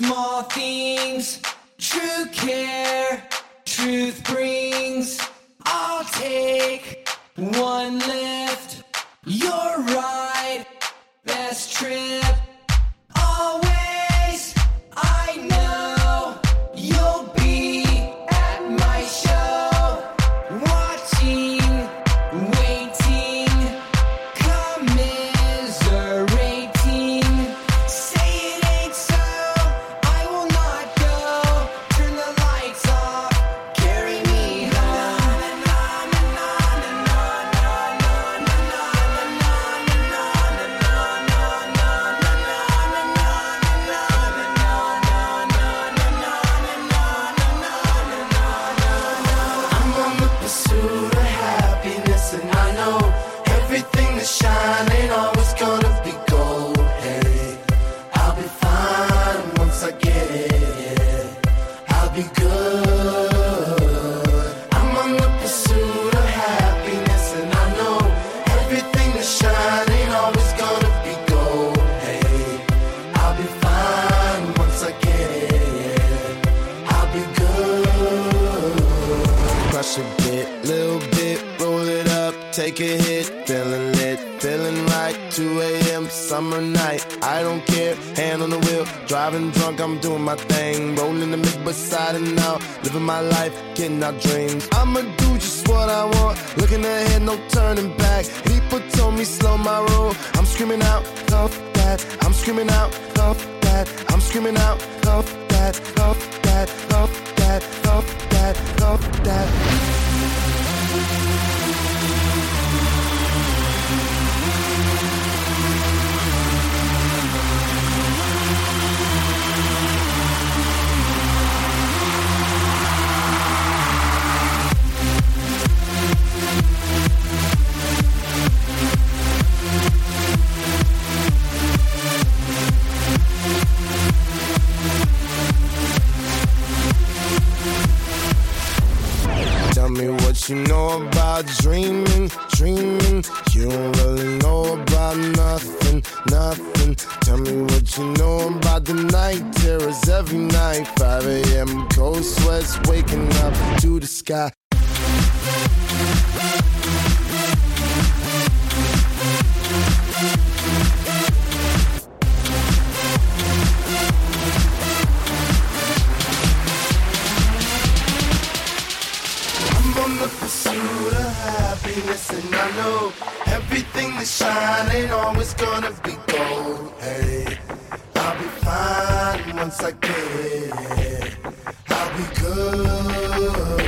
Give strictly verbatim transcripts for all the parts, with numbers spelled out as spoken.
Small things, true care, truth brings. I'll take one lift, your ride, best trip. Always, I know you'll be at my show, watching, waiting, commiserating. Say it ain't so, I will not go. Turn the lights off, carry me home. Na na na na na na na I'm on the pursuit of happiness, and I know everything that's shining always gonna be gold. Hey, I'll be fine once I get it. Yeah, I'll be good. I'm on the pursuit of happiness, and I know everything that's shining always gonna be gold. Hey, I'll be fine once I get it. Yeah, I'll be good. Crush a bit, little bit, roll it up, take a hit, feeling lit, feeling right, two a.m. summer night, I don't care, hand on the wheel, driving drunk, I'm doing my thing, rolling the mid but siding out, living my life, getting our dreams, I'ma do just what I want, looking ahead, no turning back, people told me slow my roll, I'm screaming out, tough that, I'm screaming out, tough that, I'm screaming out, tough that, tough that, tough that, tough that, tough that. Tell me what you know about dreaming, dreaming. You don't really know about nothing, nothing. Tell me what you know about the night terrors every night. five a.m. cold sweats waking up to the sky. Pursuit of happiness, and I know everything that's shining always gonna be gold. Hey, I'll be fine once I get it. I'll be good.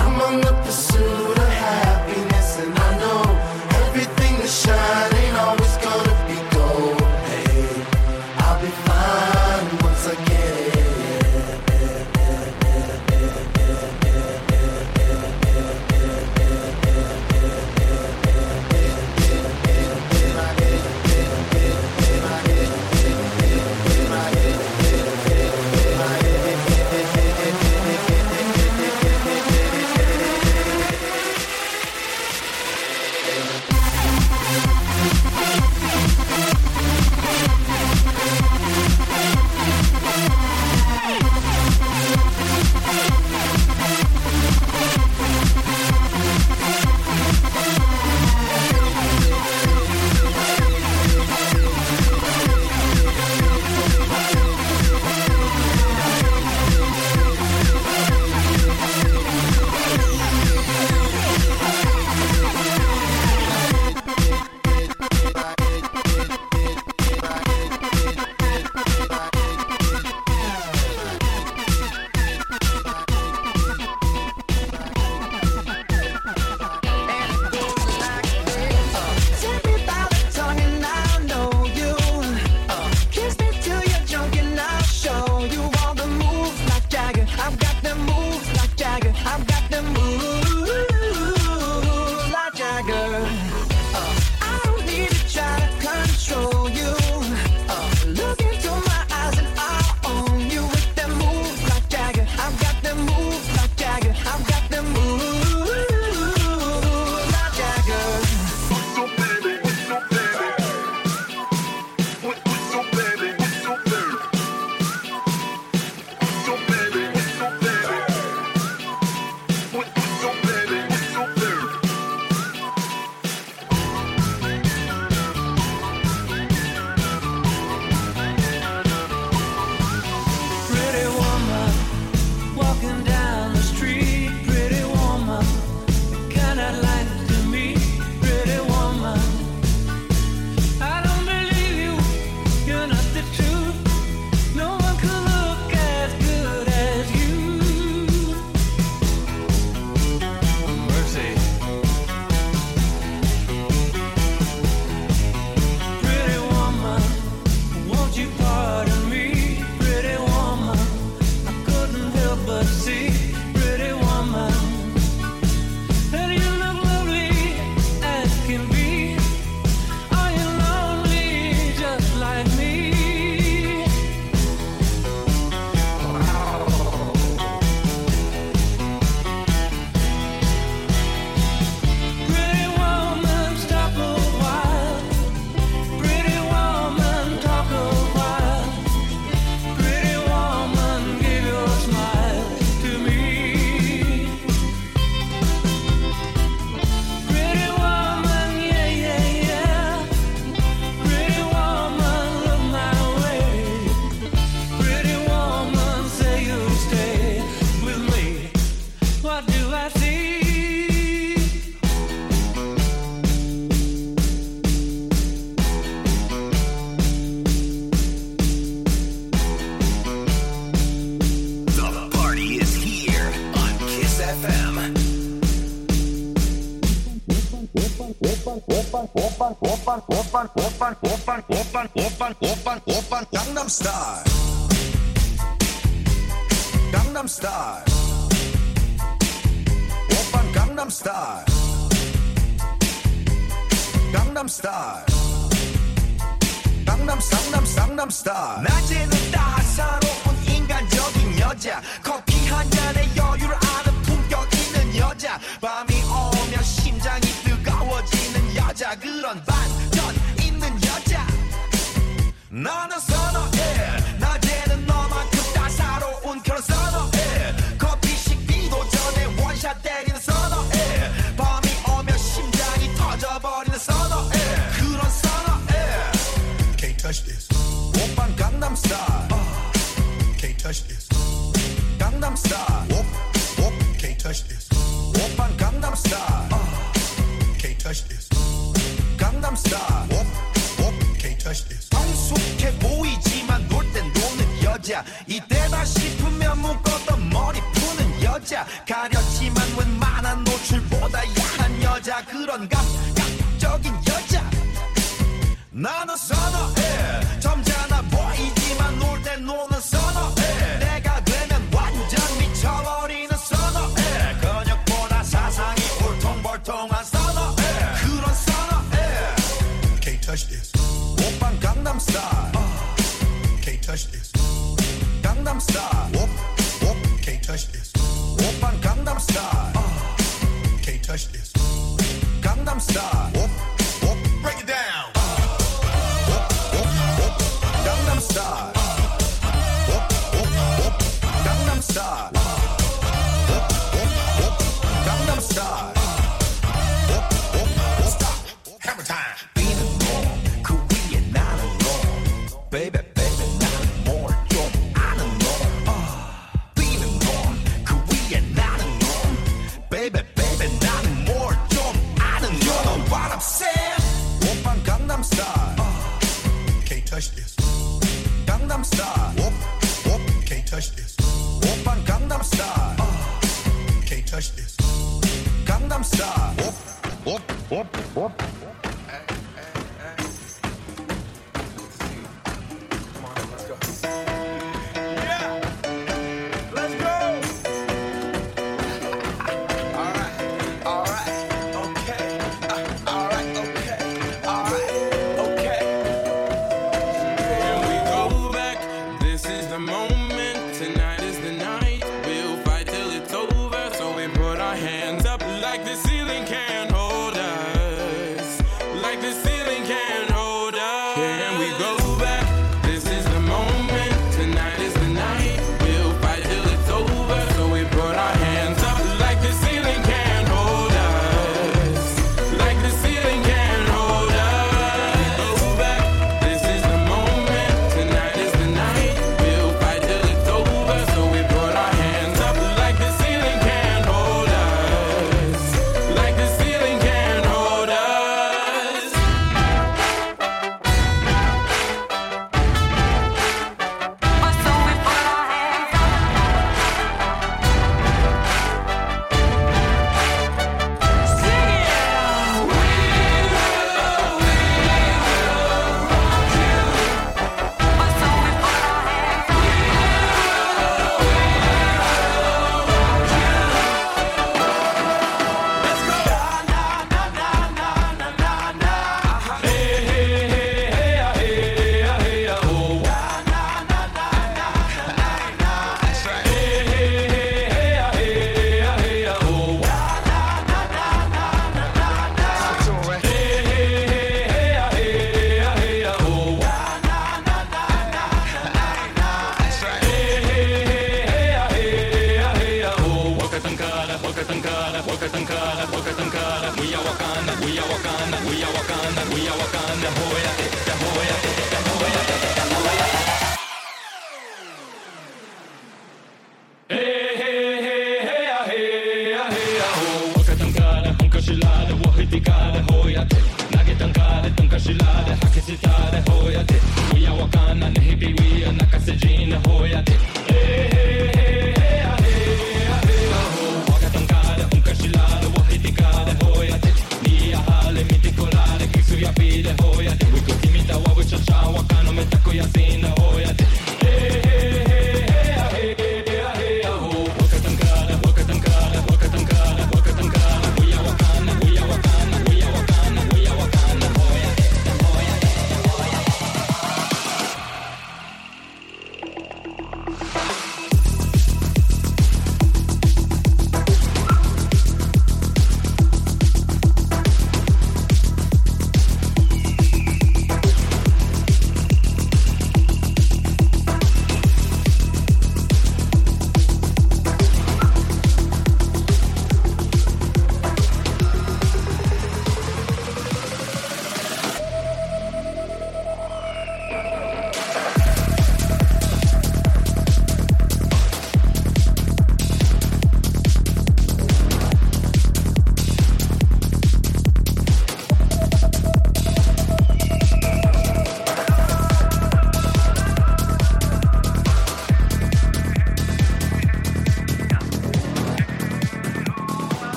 I'm on the pursuit of happiness, and I know everything that's shining always gonna be gold. Hey, I'll be fine once I get it. open, open, open, open, open, open, open, open, open, Gangnam Style. Gangnam Style. Open Gangnam Style. Gangnam Style. Gangnam, Gangnam, Gangnam Style. 낮에는 따사로운 인간적인 여자, 커피 한 잔에 여유를 아는 품격 있는 여자, 밤이 오면 심장이 뜨거워지는 여자, 그런 반전 있는 여자. 나는 선호해. 낮에는 너만큼 따사로운 그런 선호해. 커피 식기도 전에 원샷 때리는 선호해. 밤이 오면 심장이 터져버리는 선호해. 그런 선호해. Can't touch this. 오빤 강남 스타일. Can't touch this. Gangnam Style. Whoop, whoop. Can't touch this. Whoop on Gangnam Style. Uh, can't touch this. Gangnam Style. Whoop, whoop. Can't touch this. 성숙해 보이지만 놀 땐 노는 여자. 이때다 싶으면 묶었던 머리 푸는 여자. 가렸지만 웬만한 노출보다 야한 여자. 그런 감각적인 여자. 나는 선호해. 점잖아 보이지만 놀 땐 노는 선호해.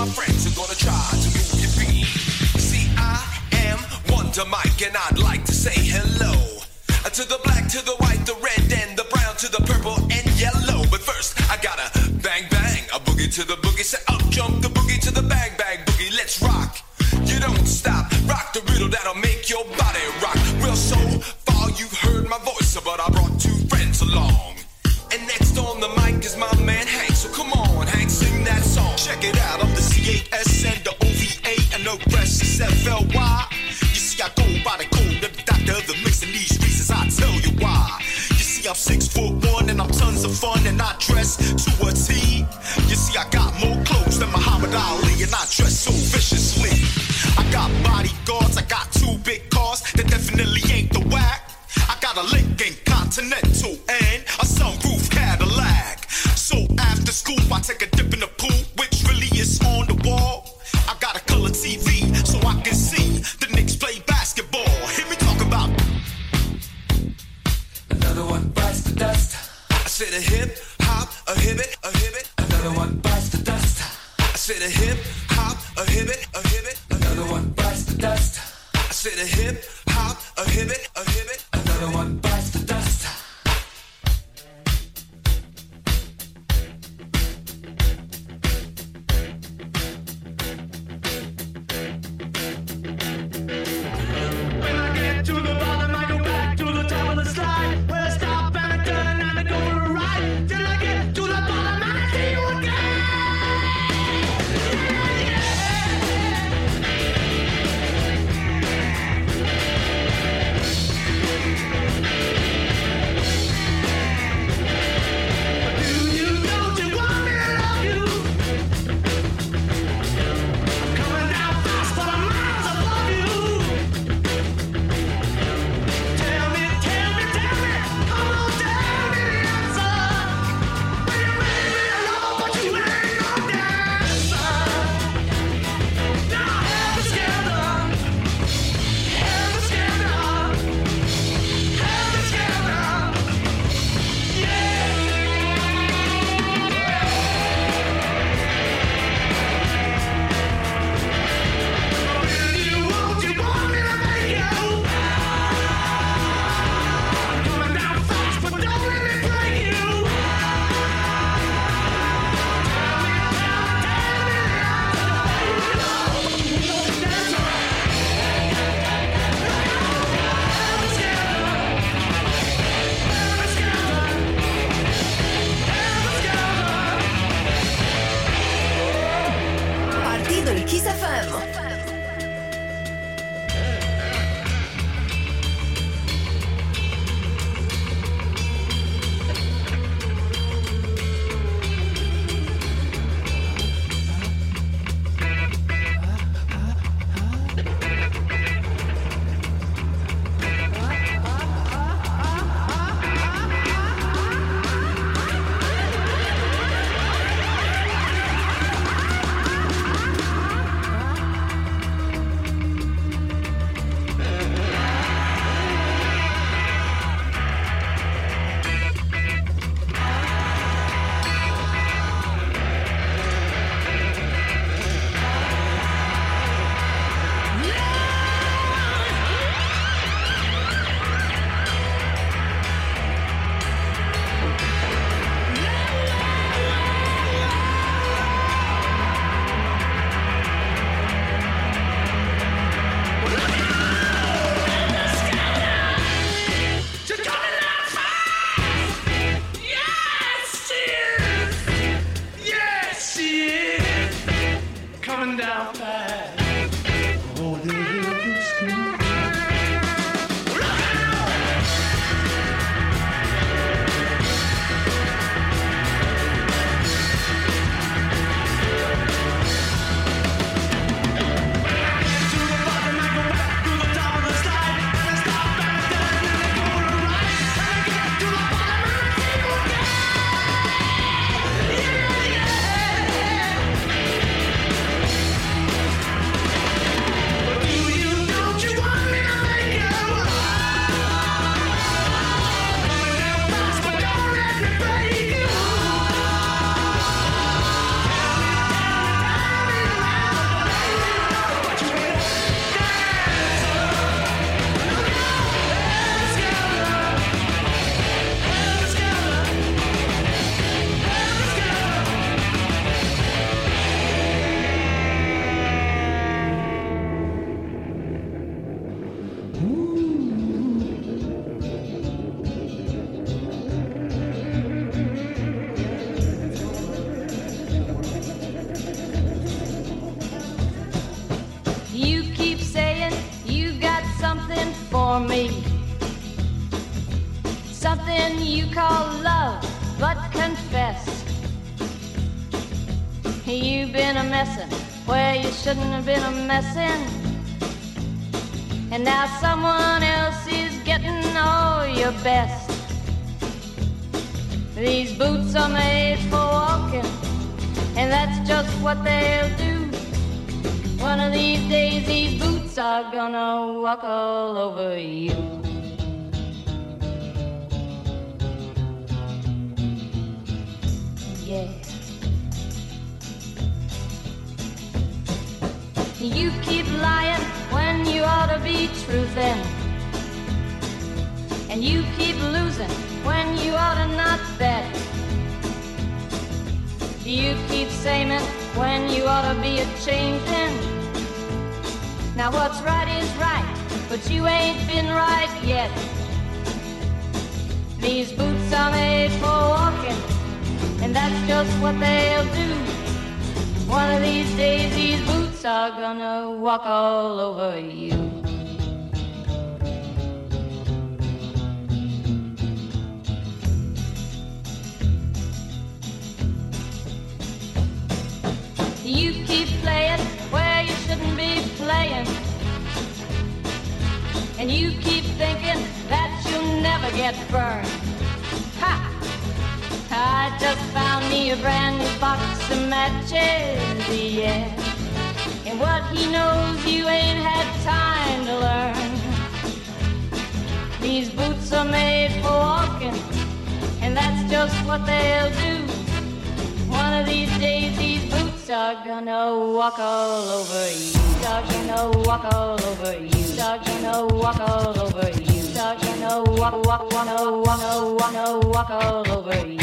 my friends are gonna try to move your feet. See, I am Wonder Mike, and I'd like to say hello to the black, to the white, the red, and the brown, to the purple and yellow. But first, I gotta bang bang a boogie to the boogie. Say up jump the boogie to the bang bang boogie. Let's rock. You don't stop. Rock the riddle that'll make your body rock. Well, so far you've heard my voice, but I brought two friends along. And next on the mic is my man Hank. So come on, Hank, sing that song. Check it out, I'm the C A S and the O V A and the rest is F L Y. You see, I go by the code of the doctor of the mix, and these reasons I tell you why. You see, I'm six foot one and I'm tons of fun, and I dress to a T. You see, I got more clothes than Muhammad Ali, and I dress so viciously. I got bodyguards, I got two big cars that definitely ain't the whack. I got a Lincoln Continental and a sunroof Cadillac. So after school, I take a dip in the pool, which really is on the wall. I got a color T V so I can see the Knicks play basketball. Hear me talk about another one bites the dust. I said a hip hop, a hibbit, a hibbit. Another one bites the dust. I said a hip hop, a hibbit, a hibbit. Another one bites the dust. I said a hip hop, a hibbit, a hibbit. Another one bites the dust. for me. Something you call love, but confess you've been a messin' where you shouldn't have been a messin', and now someone else is getting all your best. These boots are made for walking, and that's just what they'll do. One of these days these boots are gonna walk all over you. Yeah. You keep lying when you ought to be truthin', and you keep losing when you ought to not bet. You keep saying when you ought to be a changin'. Now what's right is right, but you ain't been right yet. These boots are made for walking, and that's just what they'll do. One of these days these boots are gonna walk all over you. You keep playing where you shouldn't be playing, and you keep thinking that you'll never get burned. Ha! I just found me a brand new box of matches, yeah. And what he knows you ain't had time to learn. These boots are made for walking, and that's just what they'll do. One of these days these boots are gonna walk all over you. Are gonna walk all over you. Are gonna walk all over you. Are gonna walk, walk, walk, walk, walk, walk, walk all over you.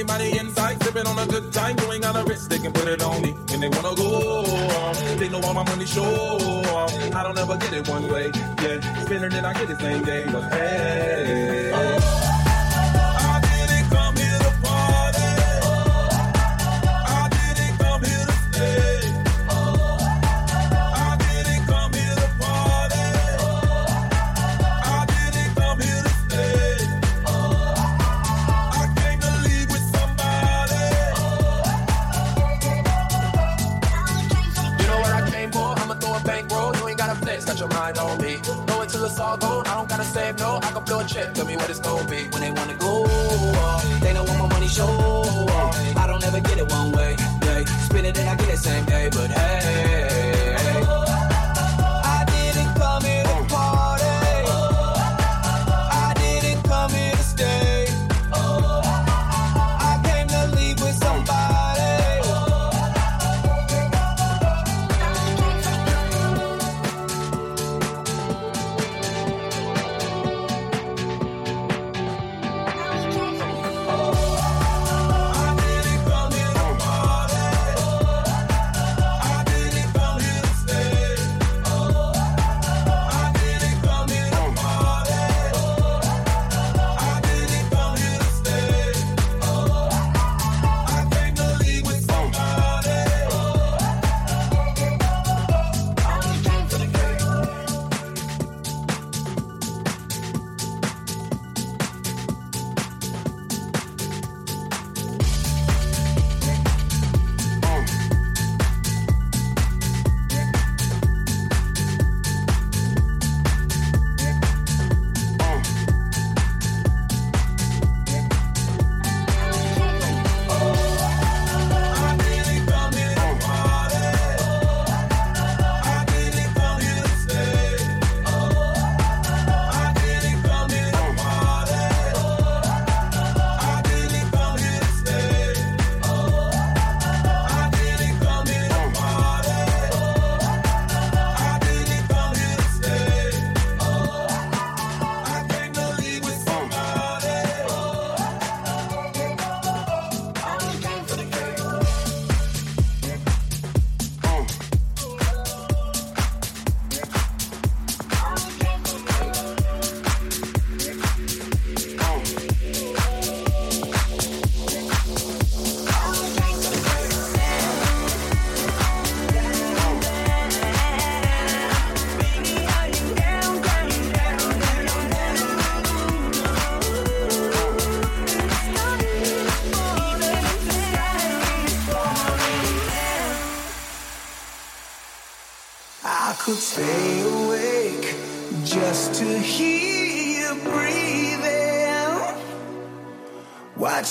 anybody inside, sipping on a good time. You ain't got a wrist, they can put it on me. And they wanna go, they know all my money short. I don't ever get it one way, yeah. Spinning it, I get it same day, but hey. Oh. All gone. I don't gotta save no, I can blow a check, tell me what it's gonna be. When they wanna go, they don't want my money show. I don't ever get it one way, yeah. Spin it and I get it same day, but hey, I didn't come here to party, I didn't come here to stay, I came to leave with somebody.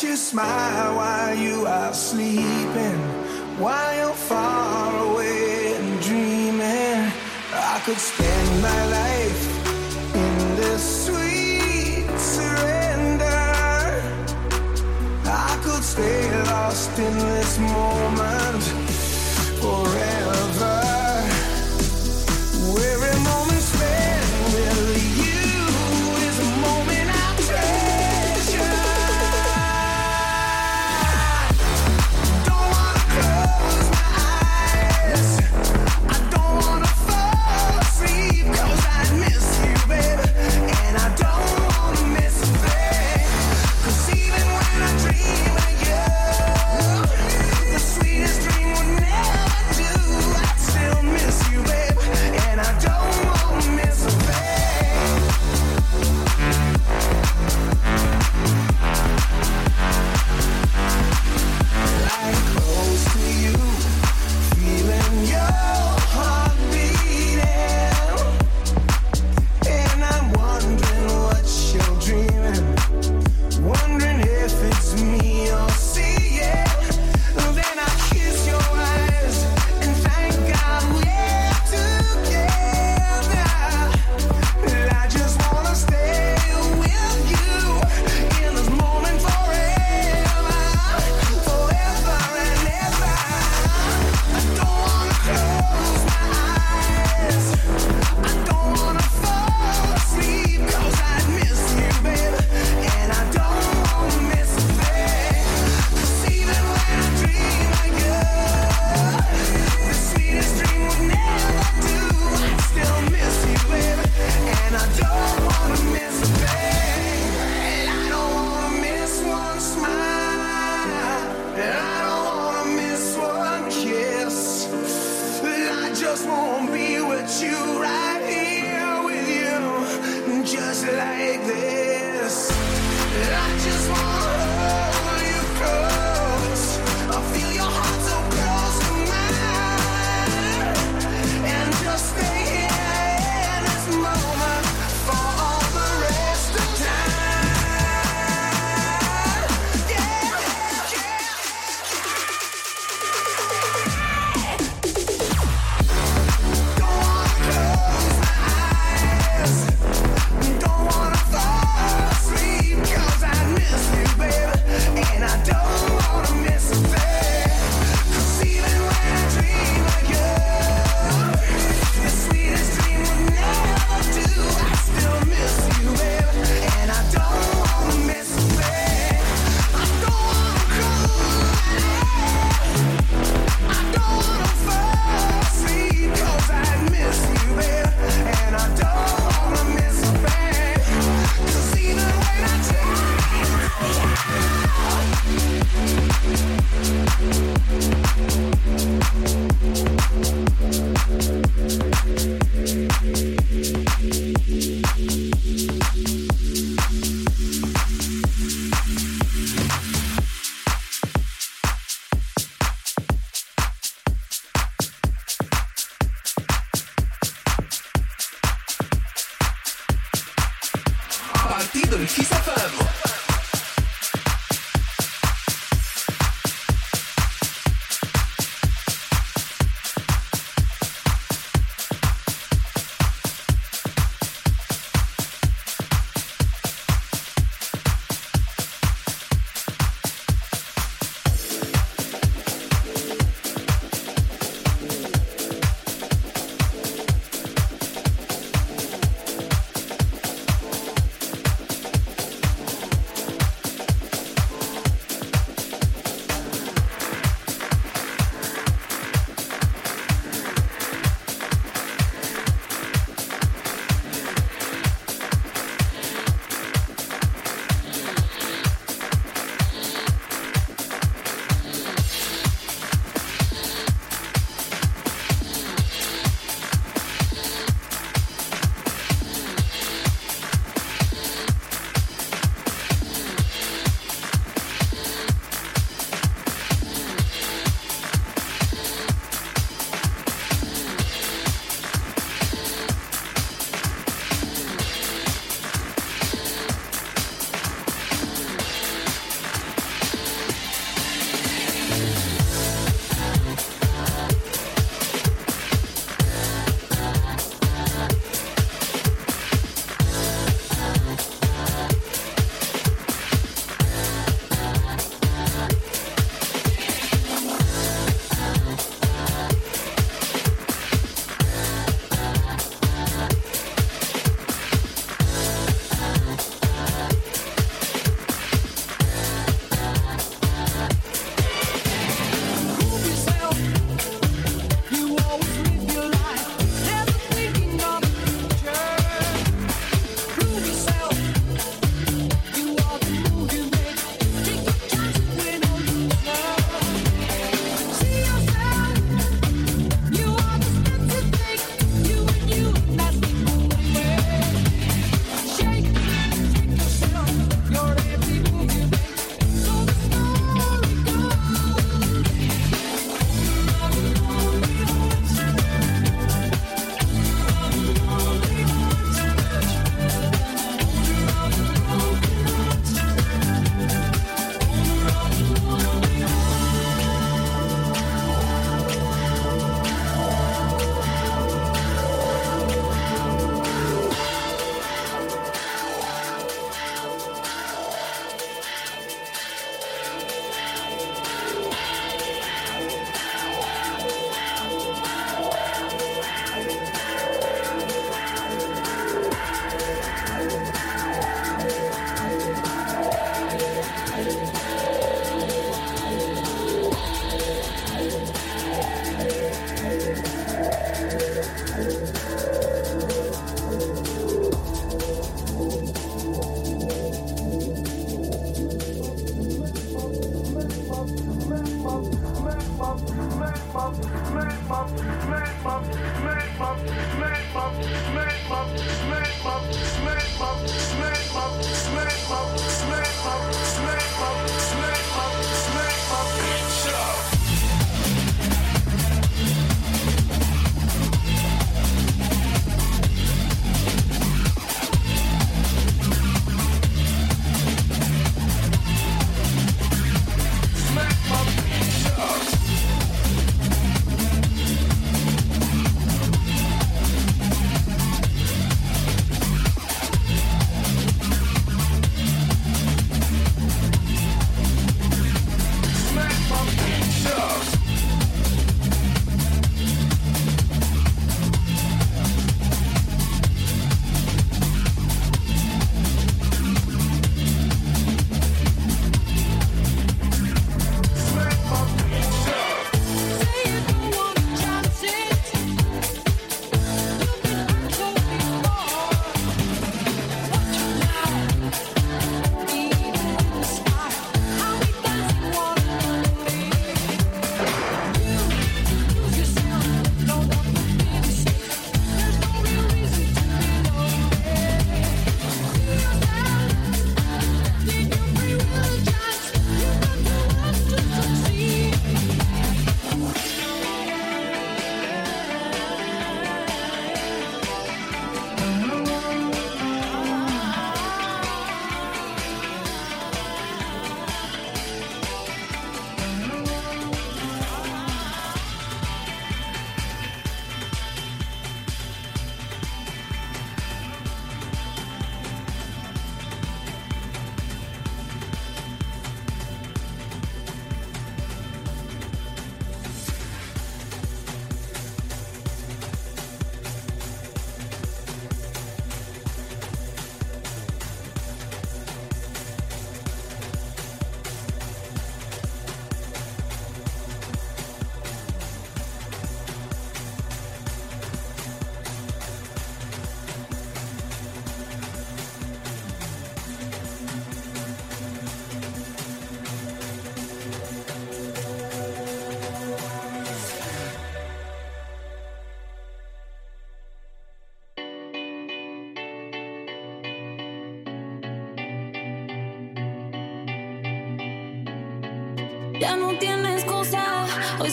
You smile while you are sleeping, while you're far away and dreaming. I could spend my life in this sweet surrender. I could stay lost in this moment forever. Every moment spent with you is a moment I treasure. Dream, the sweetest dream would never do.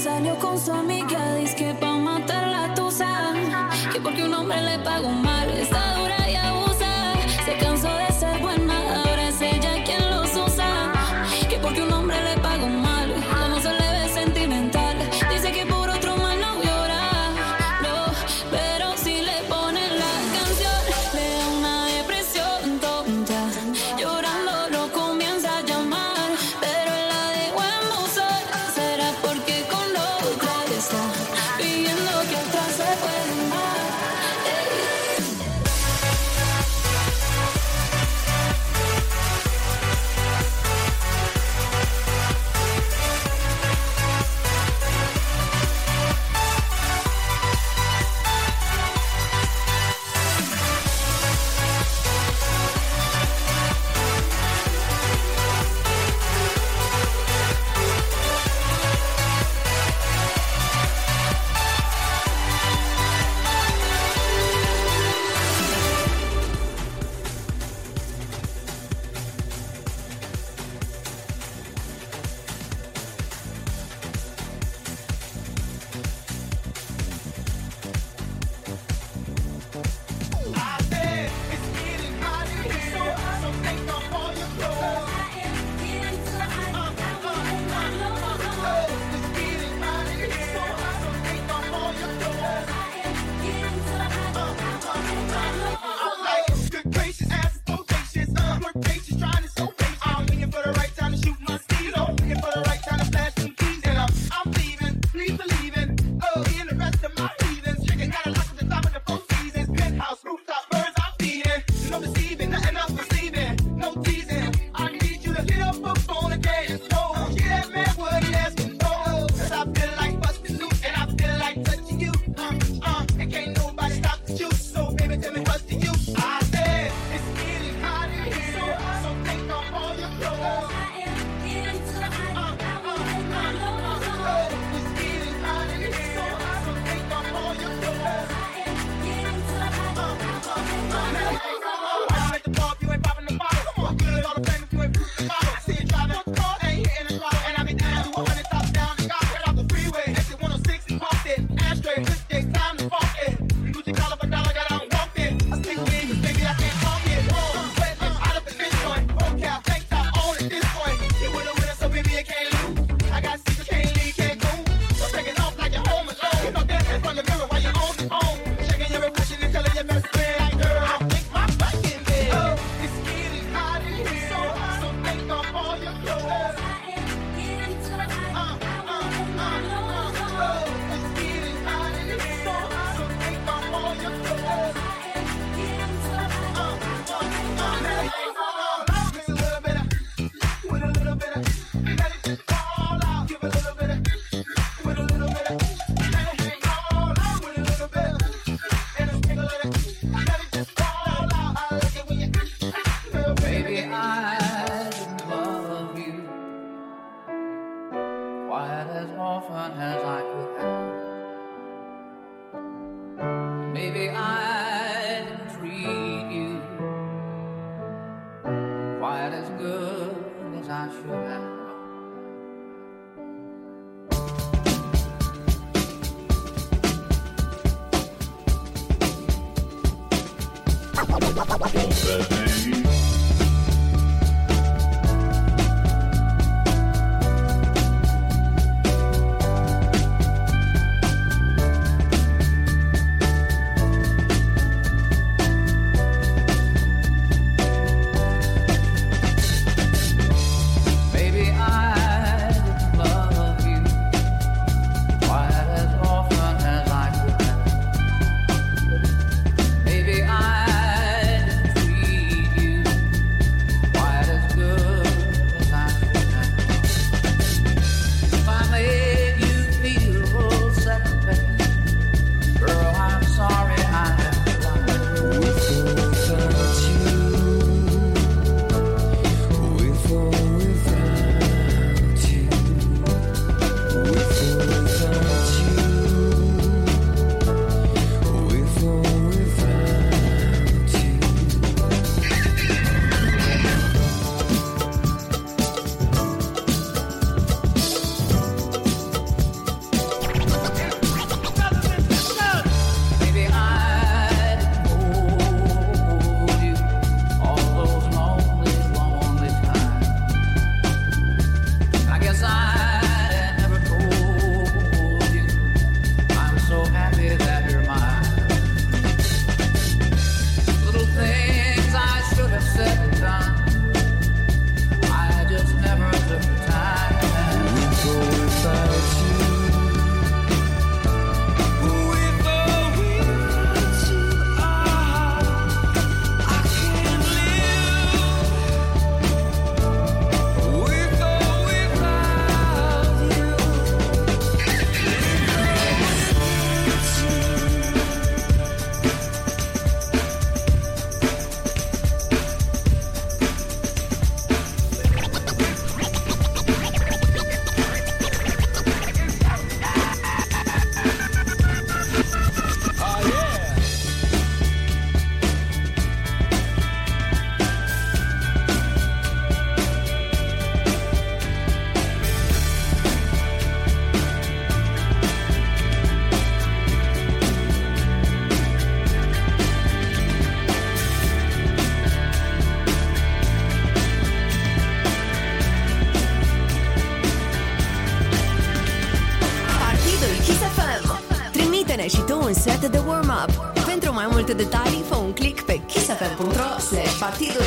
Salió con su amiga, dice que pa' matar la tusa, que porque un hombre le pagó mal, está dura y abusa, se cansó de ser buena, ahora es ella quien los usa, que porque un hombre le pagó mal, la moza le ve sentimental, dice que por otro mal no llora, no, pero si le ponen la canción, le da una depresión tonta, llorando lo comienza a llamar, pero la dejó en buzón, será porque con pidiendo que atrás se pueda amar, hey. quiet as often as I could have. Maybe I didn't treat you quite as good as I should have. Detalii, fă un click pe kissfm.ro slash partidul.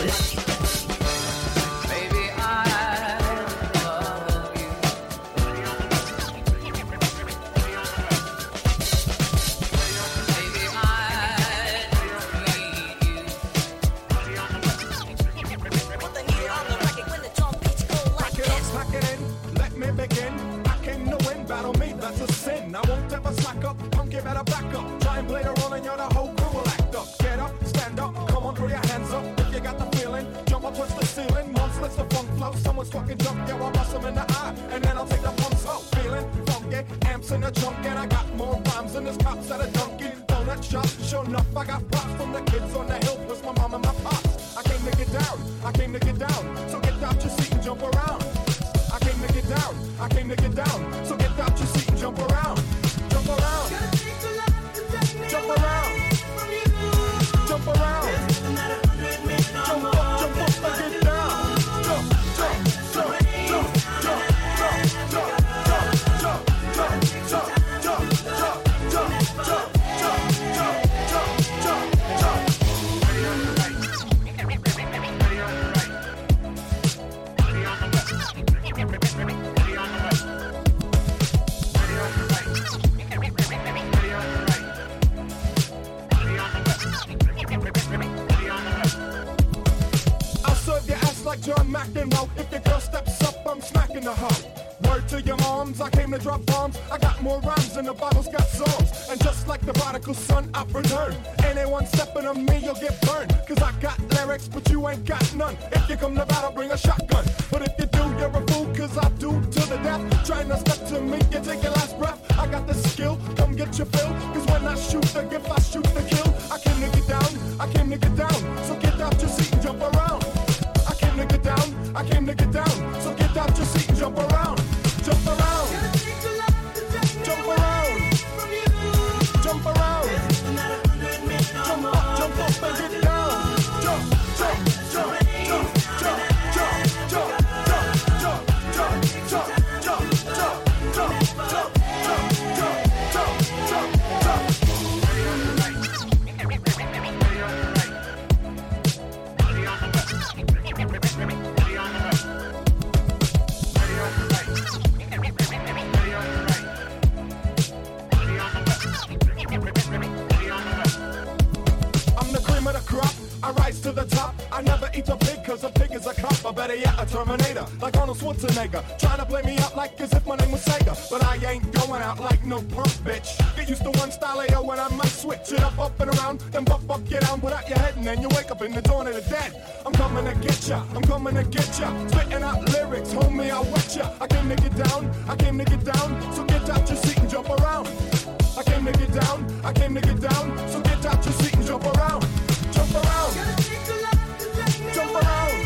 None. If you come to battle, bring a shotgun. But if you do, you're a fool, 'cause as I do to the death. Trying to step to me, you take your last breath. I got the skill, come get your fill. Cause when I shoot the gift, I shoot the kill. I came to get down, I came to get down. So get out your seat and jump around. I came to get down, I came to get down. So get out your seat and jump around. Jump around. Jump around. Jump around. Jump up, jump up and get down. Jump, jump, jump, jump, jump, jump, jump. I rise to the top, I never eat a pig, cause a pig is a cop, I better yet a Terminator, like Arnold Schwarzenegger, trying to play me out like as if my name was Sega, but I ain't going out like no punk bitch, get used to one style A O when I might switch it up, up and around, then buff up, get down, put out your head, and then you wake up in the dawn of the dead, I'm coming to get ya, I'm coming to get ya, spitting out lyrics, homie, I'll wet ya, I came to get down, I came to get down, so get out your seat and jump around, I came to get down, I came to get down, so get out your seat and jump around. Jump around, jump around,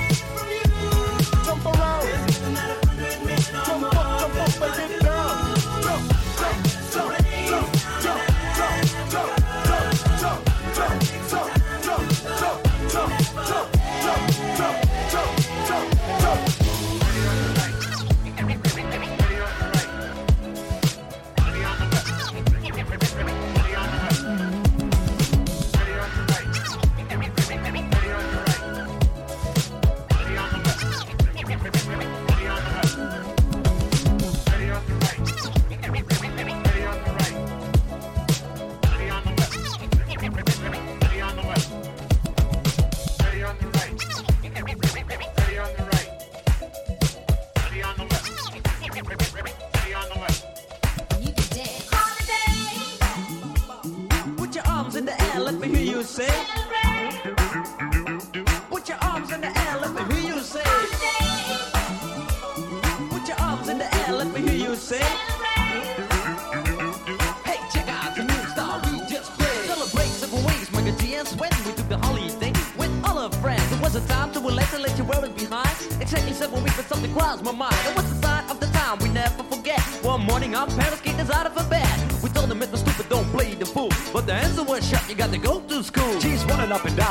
jump around, jump up, jump up and get down. Jump, jump, jump, jump, jump, jump, jump, jump, jump, jump, jump, jump, jump, jump, jump, jump, jump, jump, jump.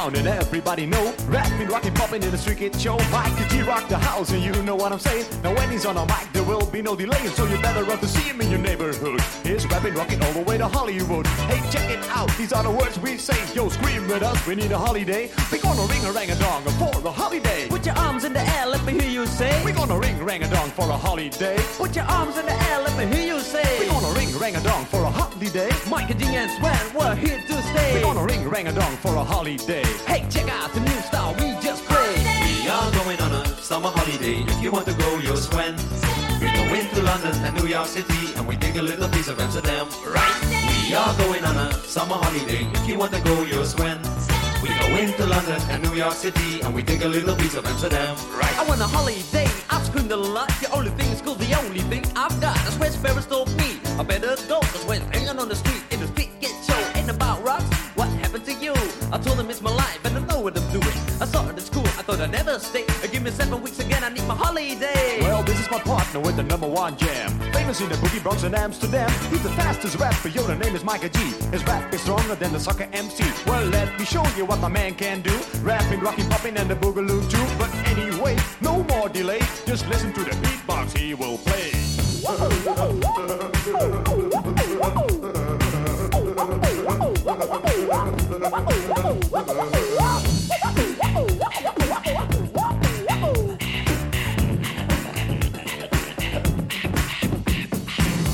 And everybody know rapping, rocking, popping in the street kid show. Mike the G rock the house, and you know what I'm saying. Now when he's on a mic, there will be no delay, so you better run to see him in your neighborhood. He's rapping, rocking all the way to Hollywood. Hey, check it out, these are the words we say. Yo, scream with us, we need a holiday. We're gonna ring a rang-a-dong for a holiday. Put your arms in the air, let me hear you say. We're gonna ring rang-a-dong for a holiday. Put your arms in the air, let me hear you say. We're gonna ring rang-a-dong for a holiday. Mike and Ding and Swan, we're here to stay. We're gonna ring rang-a-dong for a holiday. Hey, check out the new style we just played. We are going on a summer holiday. If you want to go, you'll swim. We're going to London and New York City, and we take a little piece of Amsterdam, right? We are going on a summer holiday. If you want to go, you'll swim. We go into London and New York City, and we take a little piece of Amsterdam, right? I want a holiday, I've screamed a lot. The only thing is cool, the only thing I've got. That's where Sparrows told me, I better go. Cause when hanging on the street, in the street get show. Ain't about rocks, what happened to you? I told them it's my life and I know what I'm doing. I saw it at school, I thought I'd never stay. Give me seven weeks again, I need my holiday. Well, this is my partner with the number one jam. Famous in the boogie Bronx and Amsterdam. He's the fastest rapper, yo, the name is Micah G. His rap is stronger than the soccer M C. Well, let me show you what my man can do. Rapping, rocking, popping and the boogaloo too. But anyway, no more delay. Just listen to the beatbox he will play. Whoa, whoa, whoa, whoa, whoa.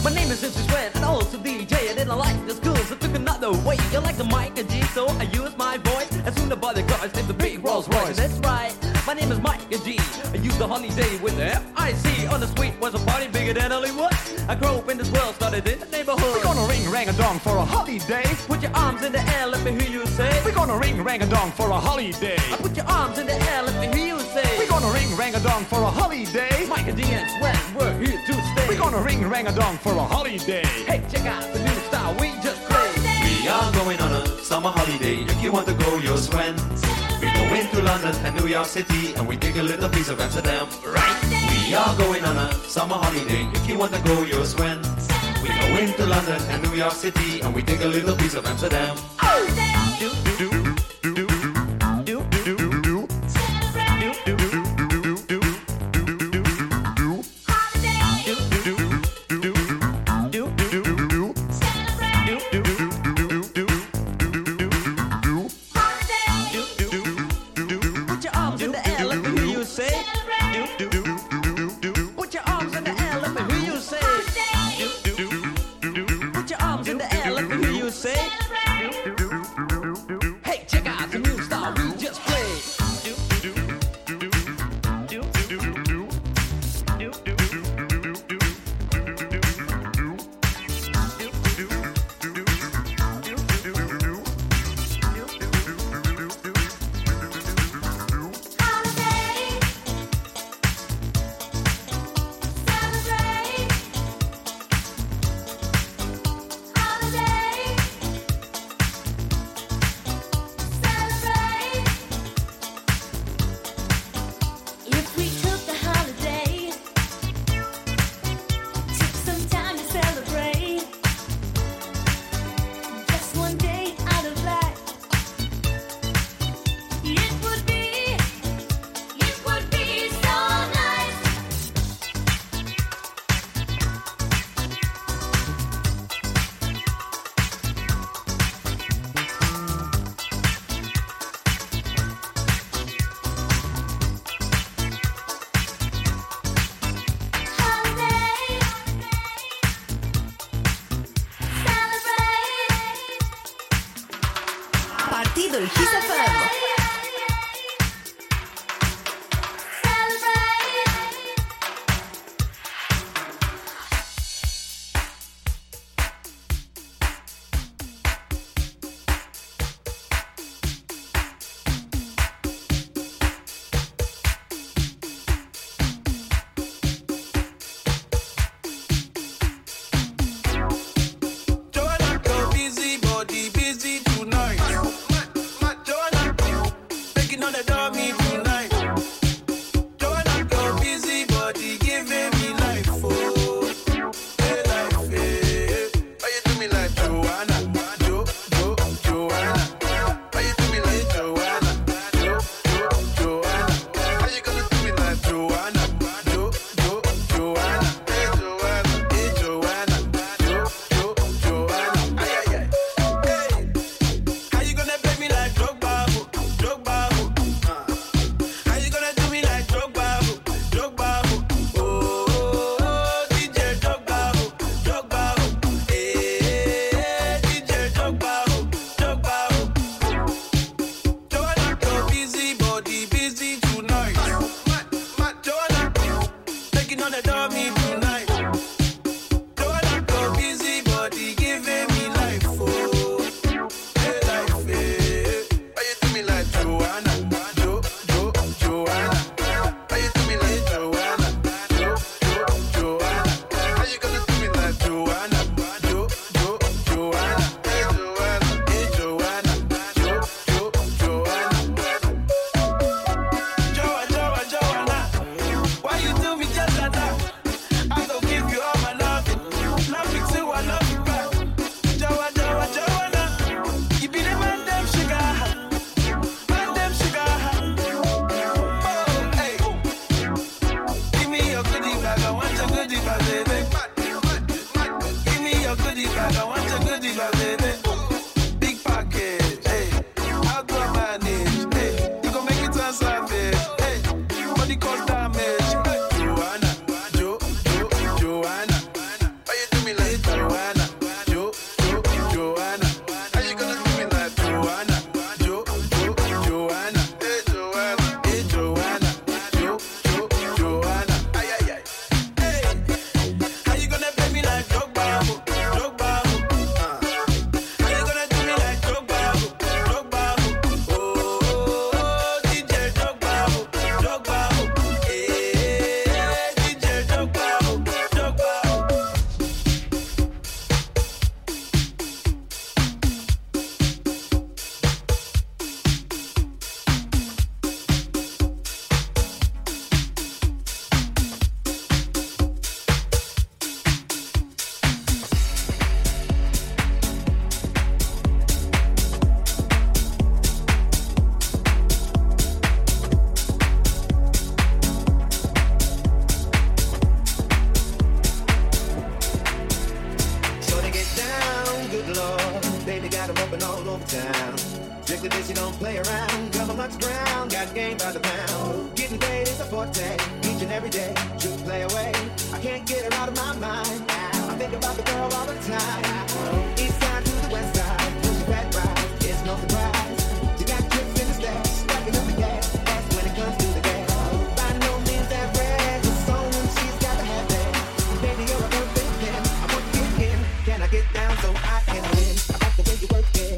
My name is Simpsons Red and also D J. I didn't like the school, so I took another way. You like the mic and G, so I use my voice. And soon the body guards named the big Rolls Royce. That's right, my name is Mike and G. I use the holiday with the F I C. On the street was a party bigger than Hollywood. I grew up in this world, started in the neighborhood. We're gonna ring rang-a-dong for a holiday. Put your arms in the air, let me hear you say. We're gonna ring rang-a-dong for a holiday. I put your arms in the air, let me hear you say. We're gonna ring rang-a-dong. rang-a-dong for a holiday. Mike and D and Sweat, we're here to stay. We're gonna ring rang-a-dong for a holiday. Hey, check out the new style we just played. We are going on a summer holiday. If you want to go, you'll swim. We're going to London and New York City, and we take a little piece of Amsterdam, right? We are going on a summer holiday. If you want to go, you'll swim. We go into London and New York City, and we take a little piece of Amsterdam. Joanna, go busy, body busy tonight. Joanna, town. Strictly bitch, you don't play around. Cover much ground, got game by the pound. Getting paid is a forte, each and every day, just play away. I can't get her out of my mind. I think about the girl all the time. East side to the west side, push that ride, it's no surprise. You got tricks in the steps, stacking up the gas. That's when it comes to the gas. By no means that red, the song she's got to have that. Baby, you're a perfect ten. I want to get in, can I get down so I can win? I like the way you work it.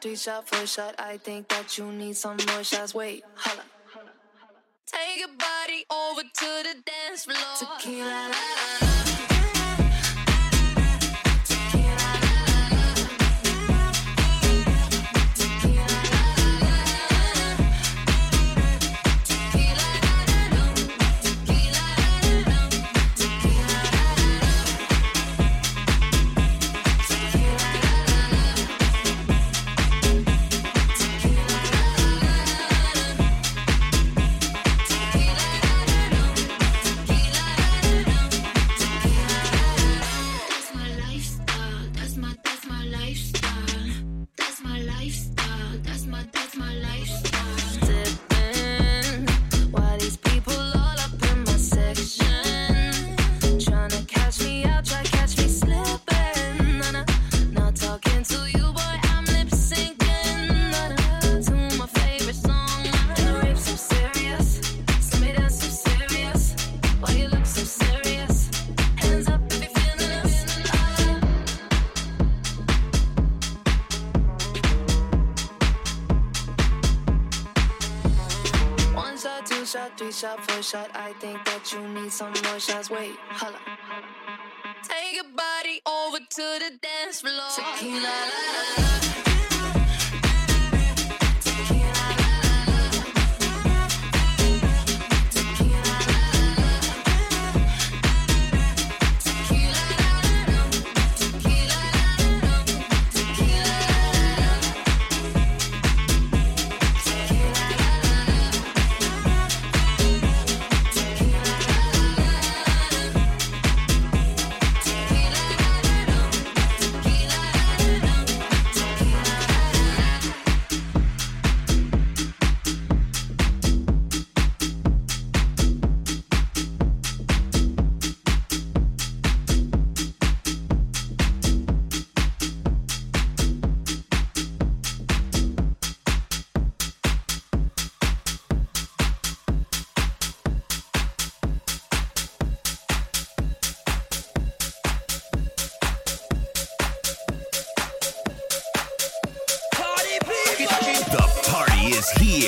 three shot, four shot. I think that you need some more shots. Wait, holla. Take your body over to the dance floor. Tequila, la, la, la. Shot for shot, I think that you need some more shots. Wait, holla. Take your body over to the dance floor. Tequila, la, la, la. You're the city.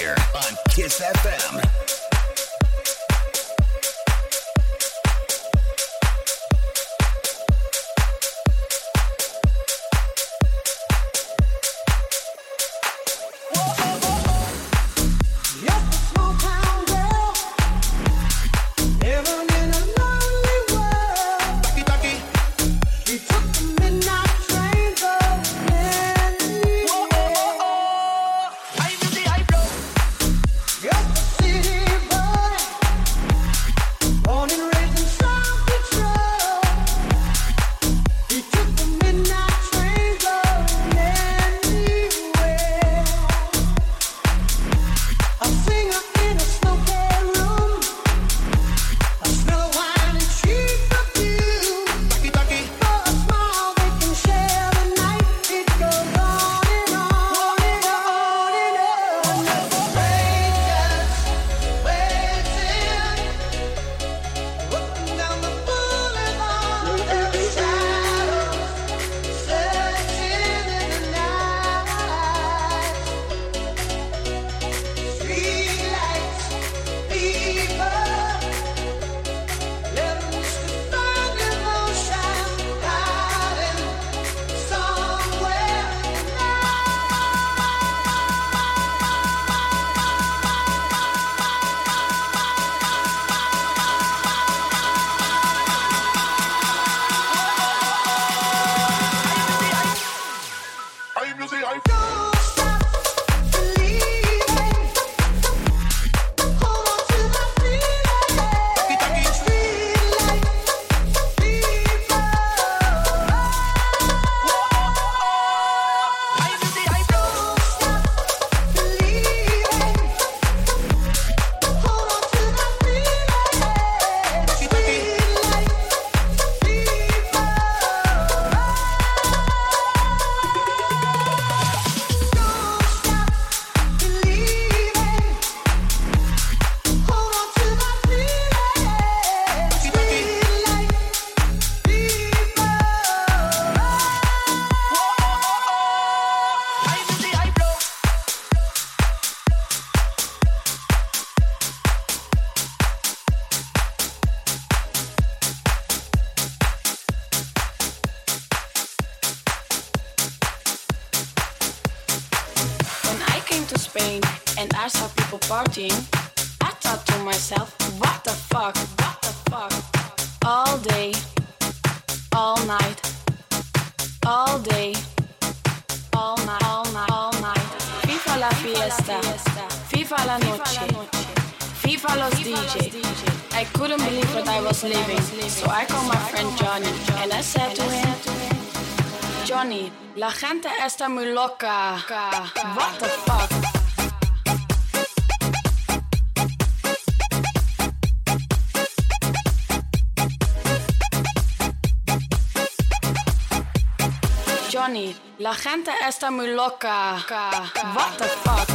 and I saw people partying. I thought to myself, what the fuck, what the fuck? All day, all night, all day, all night, all night, all night. FIFA la fiesta, FIFA la noche, FIFA los D J. I couldn't believe that I was leaving, so I called my friend Johnny and I said to him, Johnny, la gente está muy loca. What the fuck? Johnny, la gente está muy loca. What the fuck?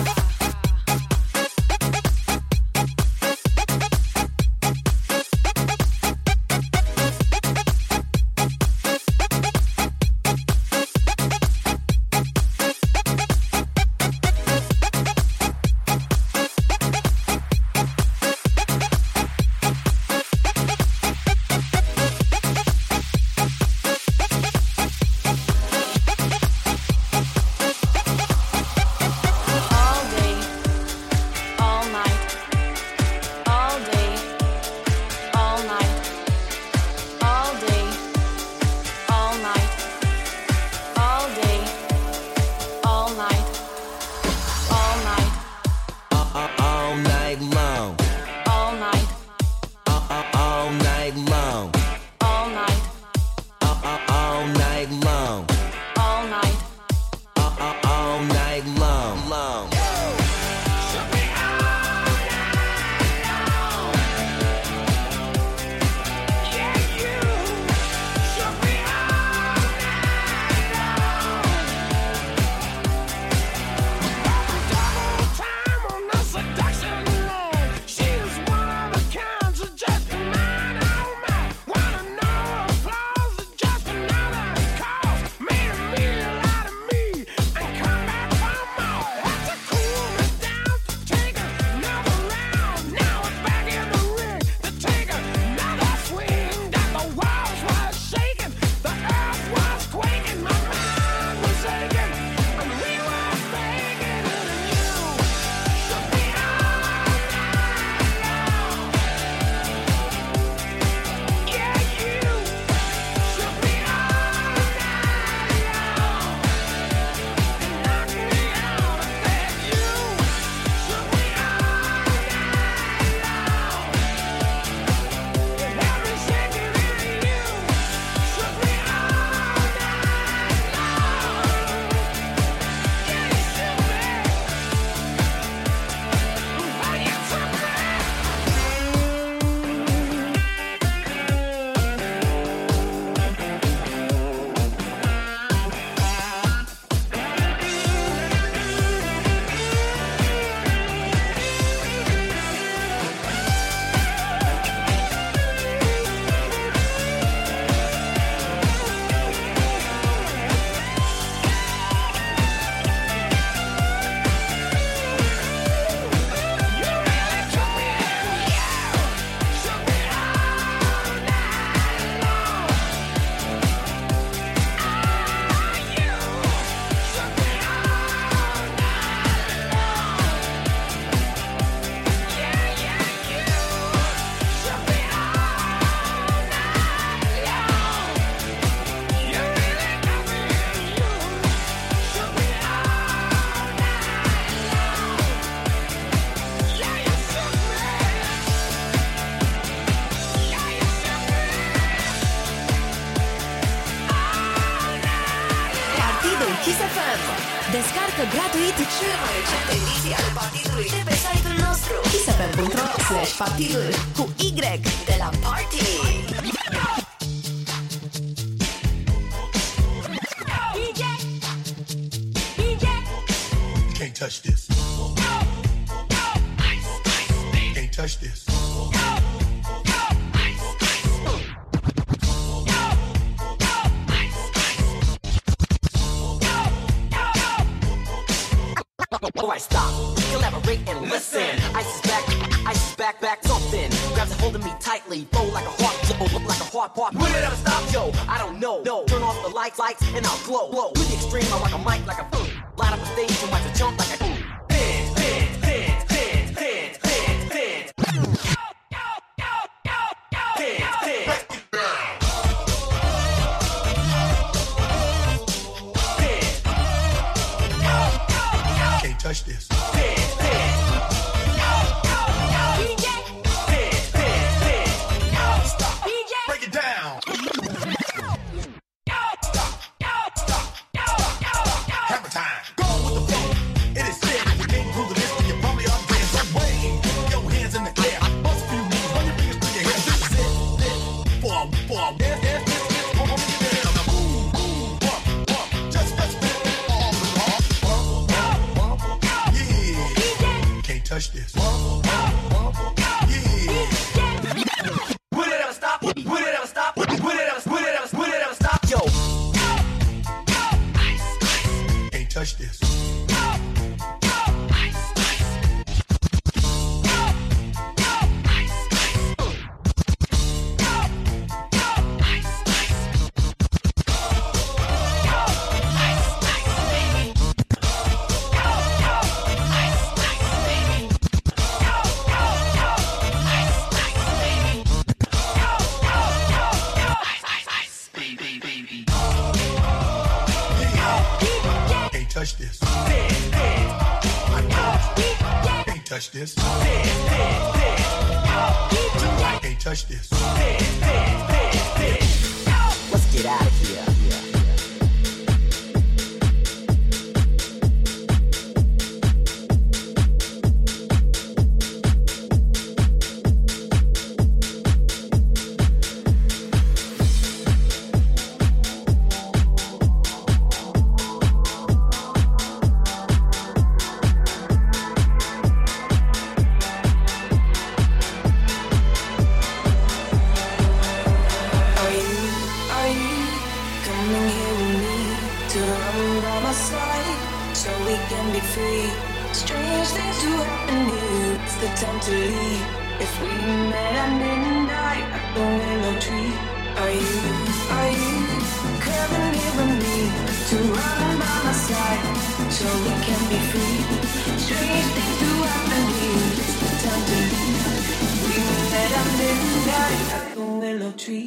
Gratuit cel mai recent ediție al Partidului de pe site-ul nostru KissFM.ro slash Partidul cu Y de la Party. D J, D J, can't touch this. Ice, ice, baby, can't touch this. I stop, collaborate and listen. Ice is back, ice is back, back something. Grabs a hold of me tightly, fold like a hard, look like a hard part. Will it ever stop, yo? I don't know. No, turn off the lights, lights, and I'll glow. Glow. With the extreme, I like a mic, like a boom. Light up a stage, you might to jump like a boom. Big, big, big. te aștepți. If we met on midnight, I'd throw a little treat.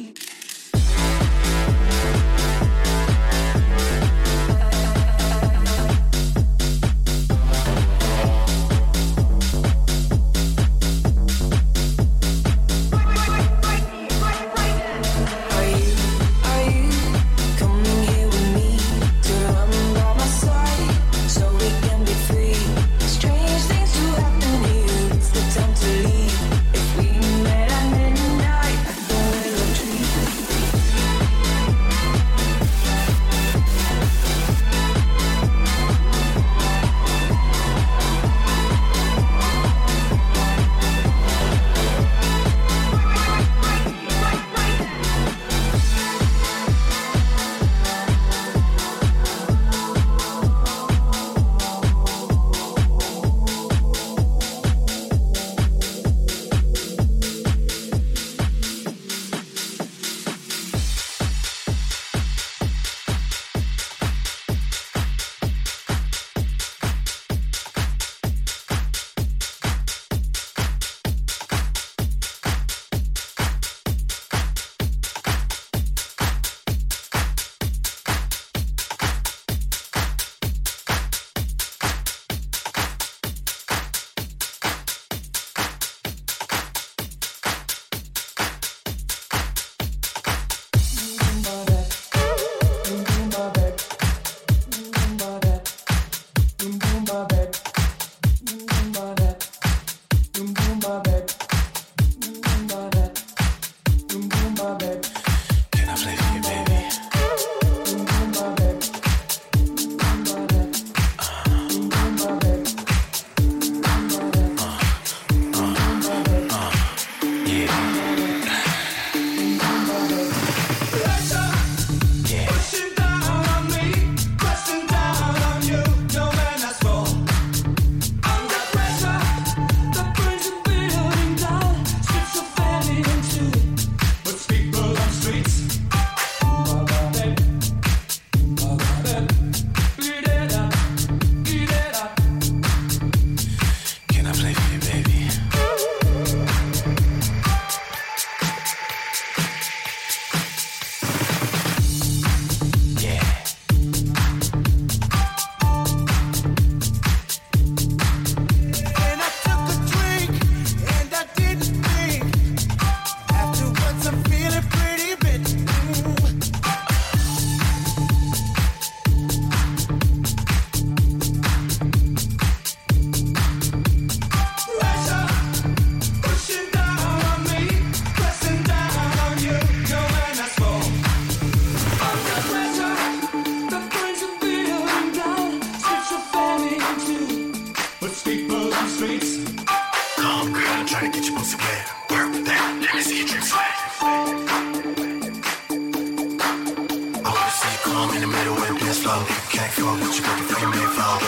phone. Can't go, but you got the free me phone.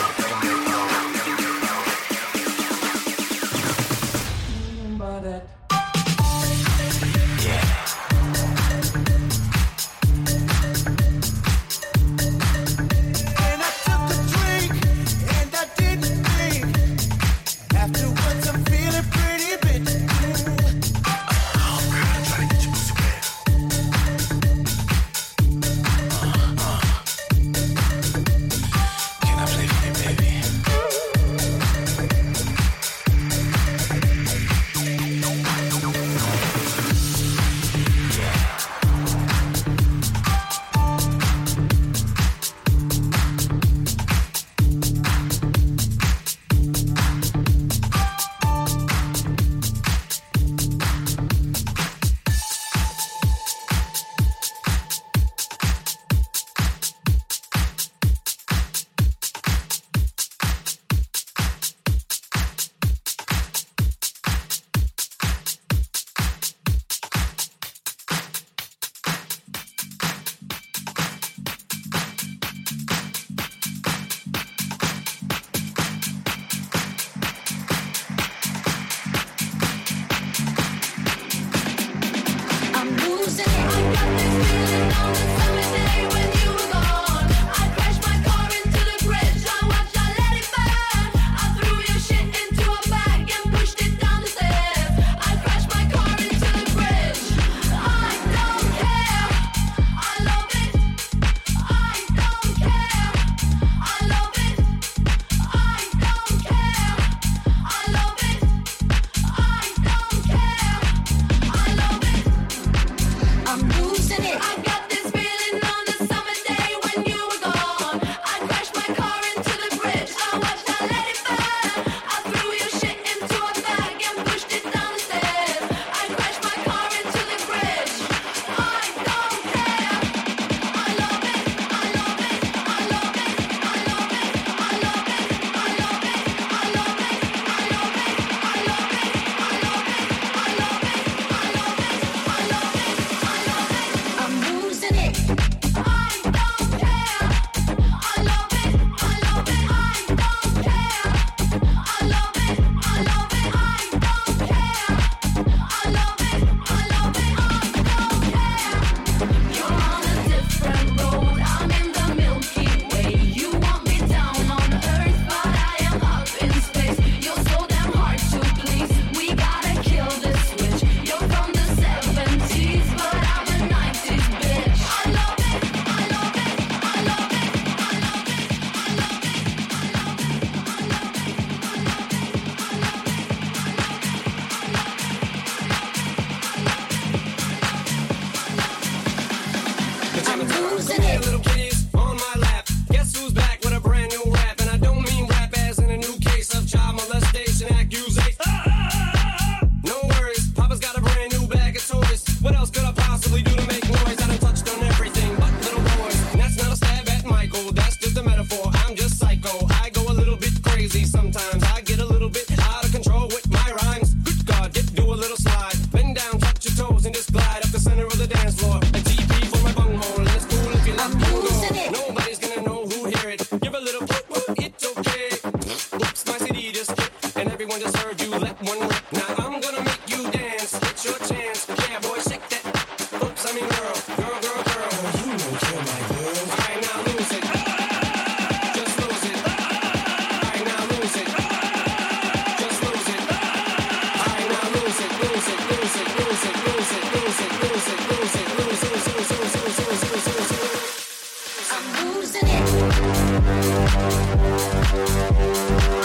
Remember that. Yeah. And I took a drink, and I didn't think. Afterwards, I'm feeling pretty bitch. Oh, girl, I'm trying to get your pussy wet.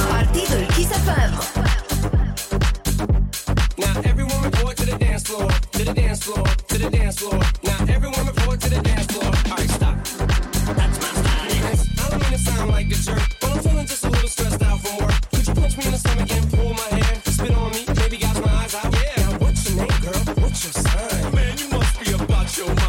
Partydul KissFM. Now everyone report to the dance floor, to the dance floor, to the dance floor. Now everyone report to the dance floor. All right, stop. That's my style, niggas. I don't mean to sound like a jerk, but I'm feeling just a little stressed out from work. Could you punch me in the stomach and pull my hair, spit on me, maybe got my eyes out? Yeah. Now what's your name, girl? What's your sign? Man, you must be about your mind.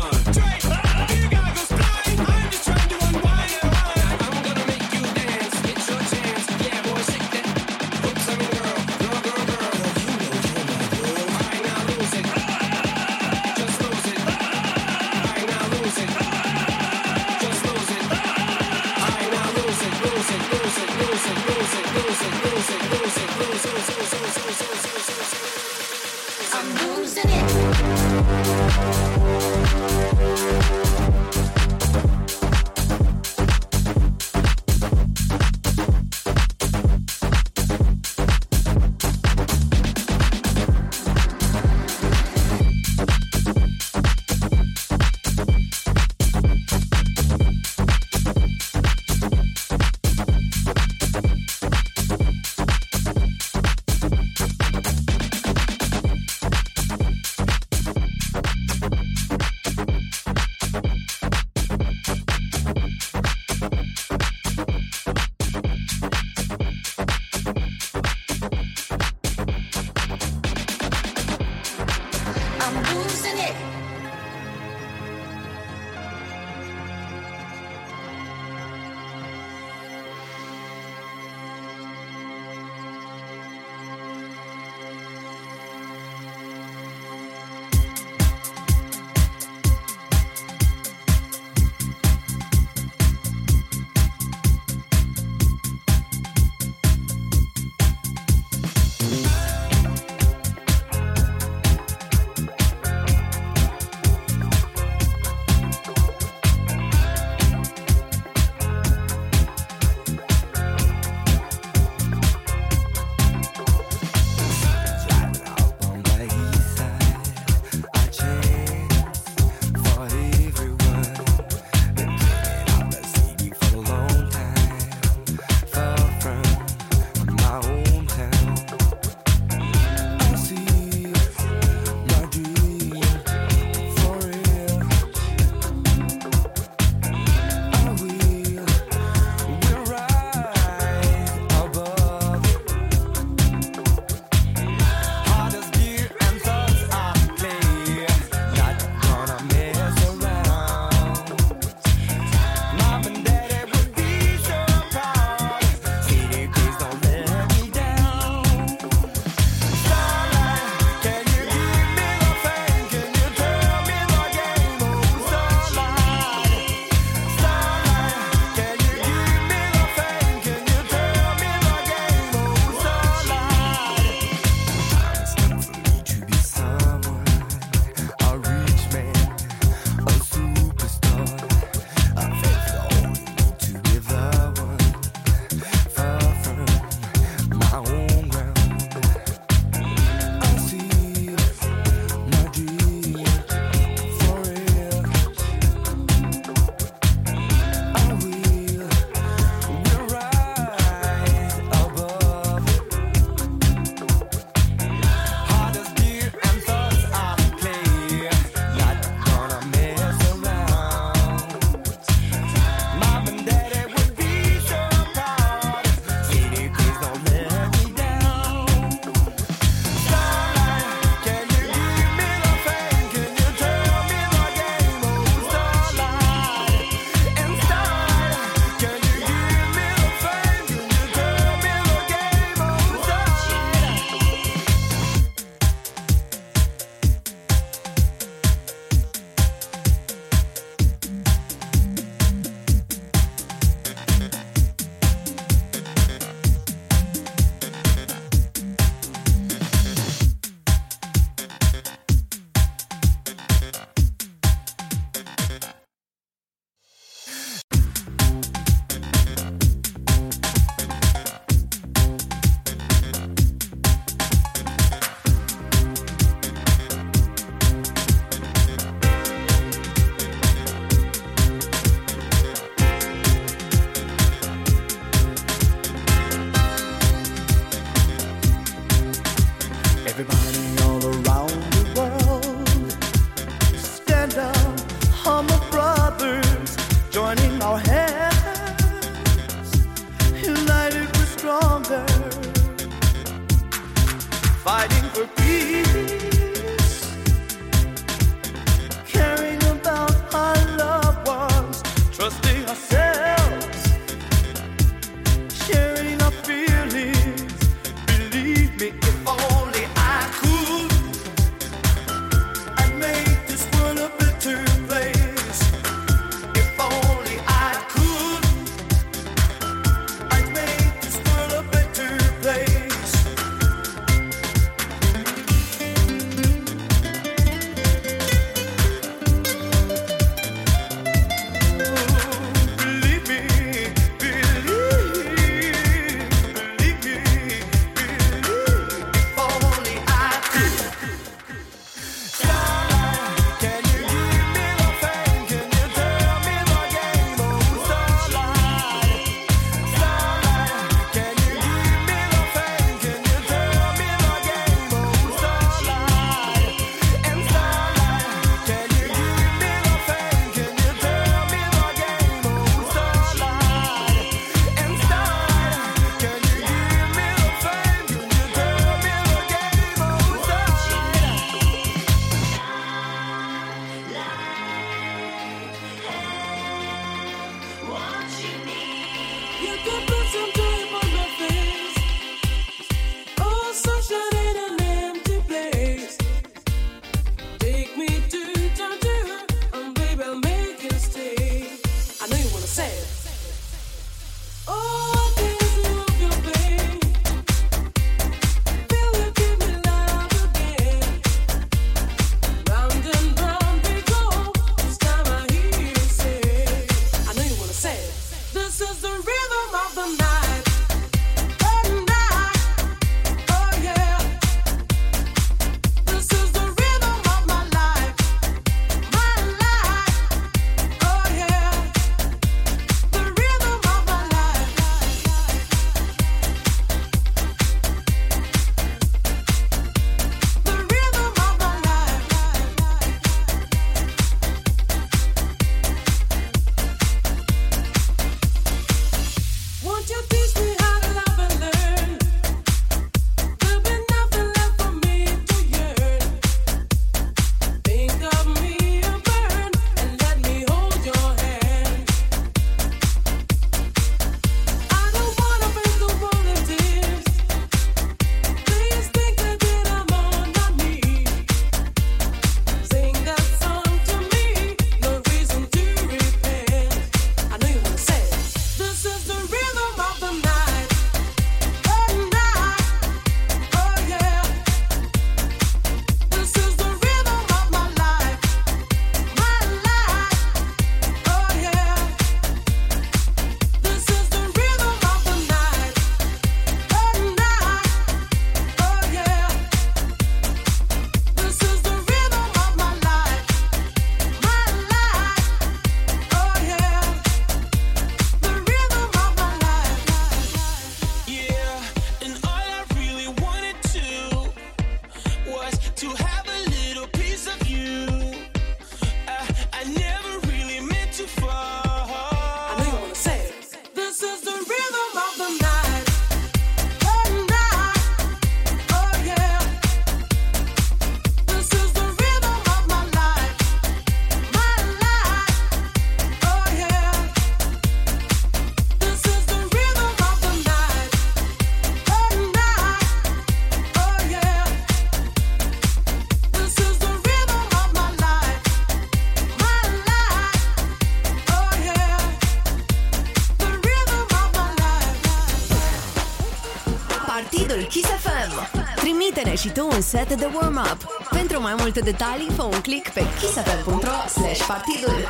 Și tu un set de warm-up. Pentru mai multe detalii, fă un click pe kissfm punct ro slash partidul.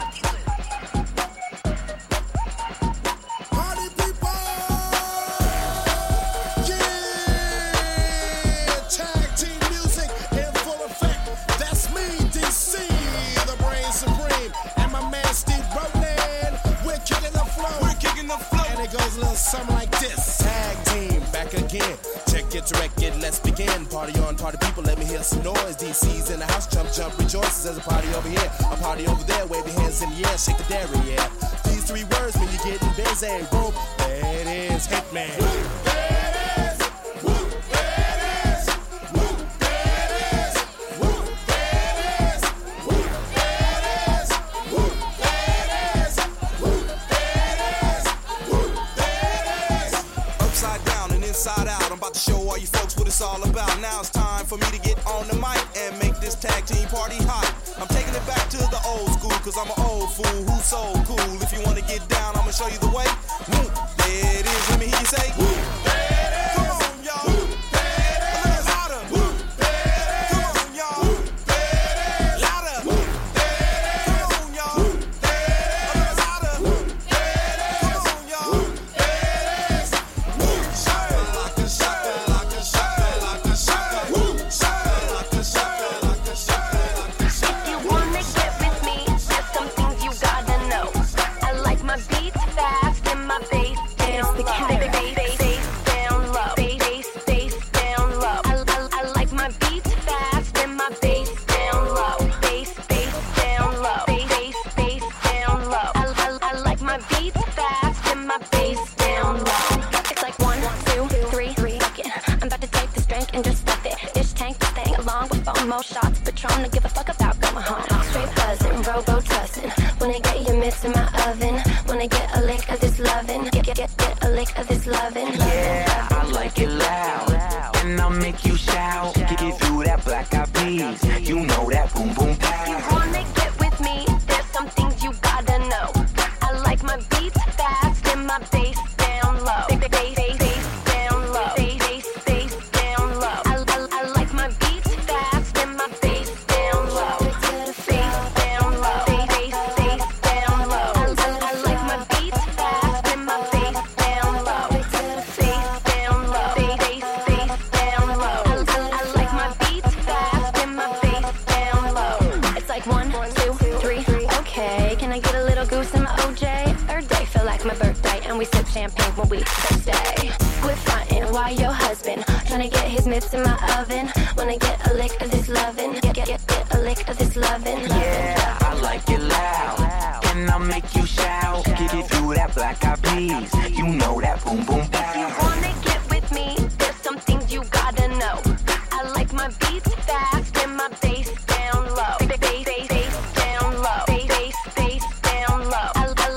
D C's in the house, jump, jump, rejoices. There's a party over here, a party over there. Wave your hands in the air, shake the dairy, yeah. These three words mean you're getting busy. Boom, there it is, Hitman. Woo! When I get a lick of this lovin', get, get, get a lick. lick of this lovin'. Yeah, I like it loud, and I'll make you shout. Get it through that black eyed peas, you know that boom boom pow. If you wanna get with me, there's some things you gotta know. I like my beats fast and my bass down low. Bass, bass, bass down low. Bass, bass, bass down low. I, I, I like my beats fast and my bass down low. Bass down low. Bass, bass, bass down low. I, I, I like my beats fast and my bass down low. Bass down low. Bass, bass, bass down low. I, I, I like my beats fast and my bass down low. It's like one, two, three. Okay, can I get a little goose in my O J? Like my birthday, and we sip champagne when we Thursday. Quit frontin', why your husband tryna get his mitts in my oven? Wanna get a lick of this lovin', get, get, get a lick of this lovin'. Yeah, I like it loud, and I'll make you shout. Get it through that black eyed peas, you know that boom boom pow. If you wanna get with me, there's some things you gotta know. I like my beats fast and my bass down low. Bass, bass, bass down low. Bass, bass, bass down low. I, I, I like my beats. Bass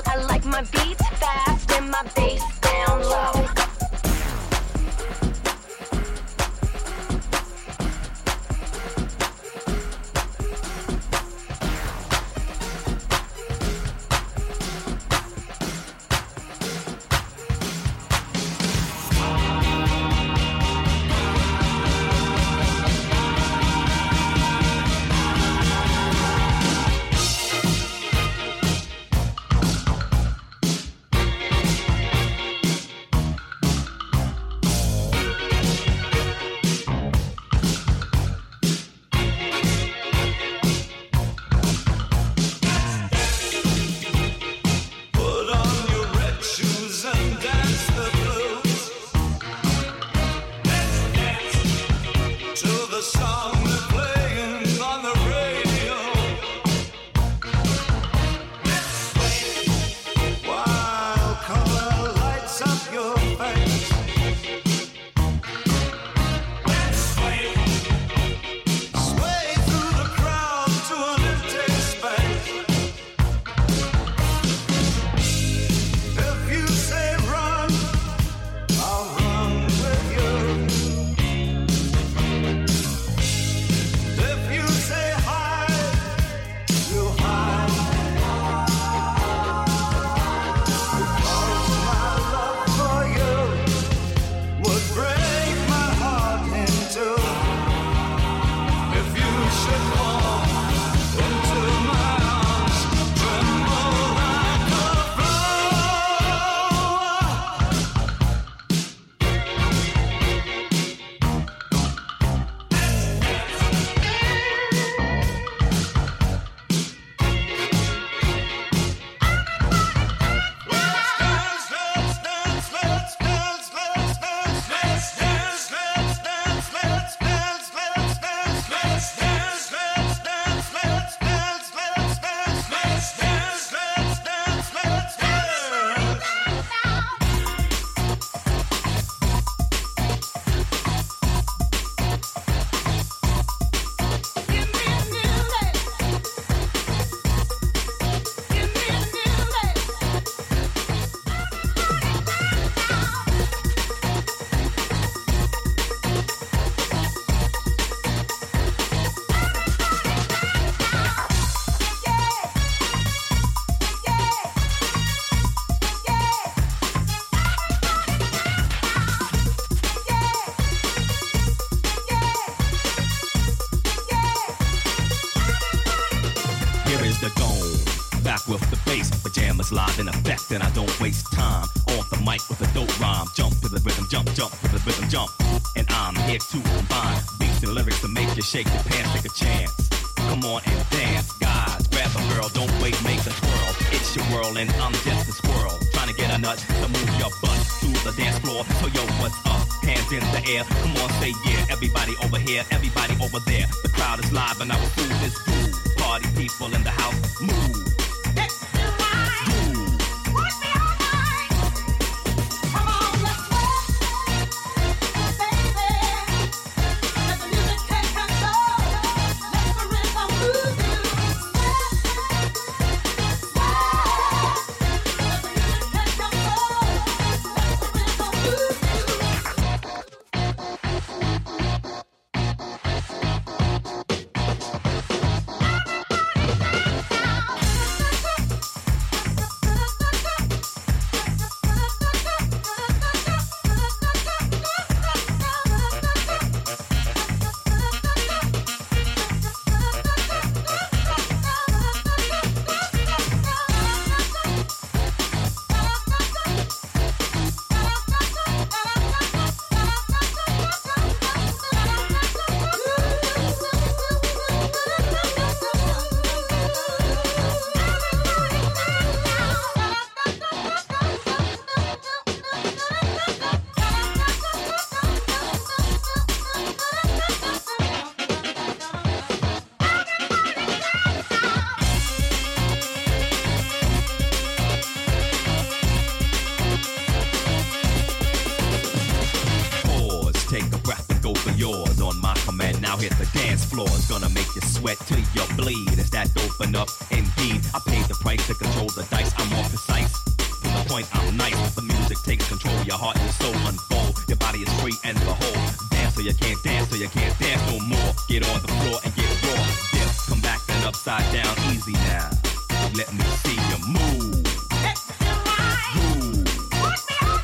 down low. Live in effect, and I don't waste time on the mic with a dope rhyme. Jump to the rhythm, jump, jump to the rhythm, jump. And I'm here to combine beats and lyrics to make you shake your pants, take a chance. Come on and dance, guys. Grab a girl, don't wait, make a twirl. It's your whirl, and I'm just a squirrel trying to get a nut to move your butt to the dance floor. So yo, what's up? Hands in the air. Come on, say yeah. Everybody over here, everybody over there. The crowd is live, and I will do this groove. Party people in the house, move. hit the dance floor. It's gonna make you sweat till you bleed. Is that open up? Indeed, I paid the price to control the dice. I'm more precise. To the point, I'm nice. The music takes control. Your heart and soul unfold. Your body is free and behold. Dance till you can't dance till you can't dance no more. Get on the floor and get raw. Dip, come back and upside down. Easy now. Let me see you move. It's alive. Move. Let's go!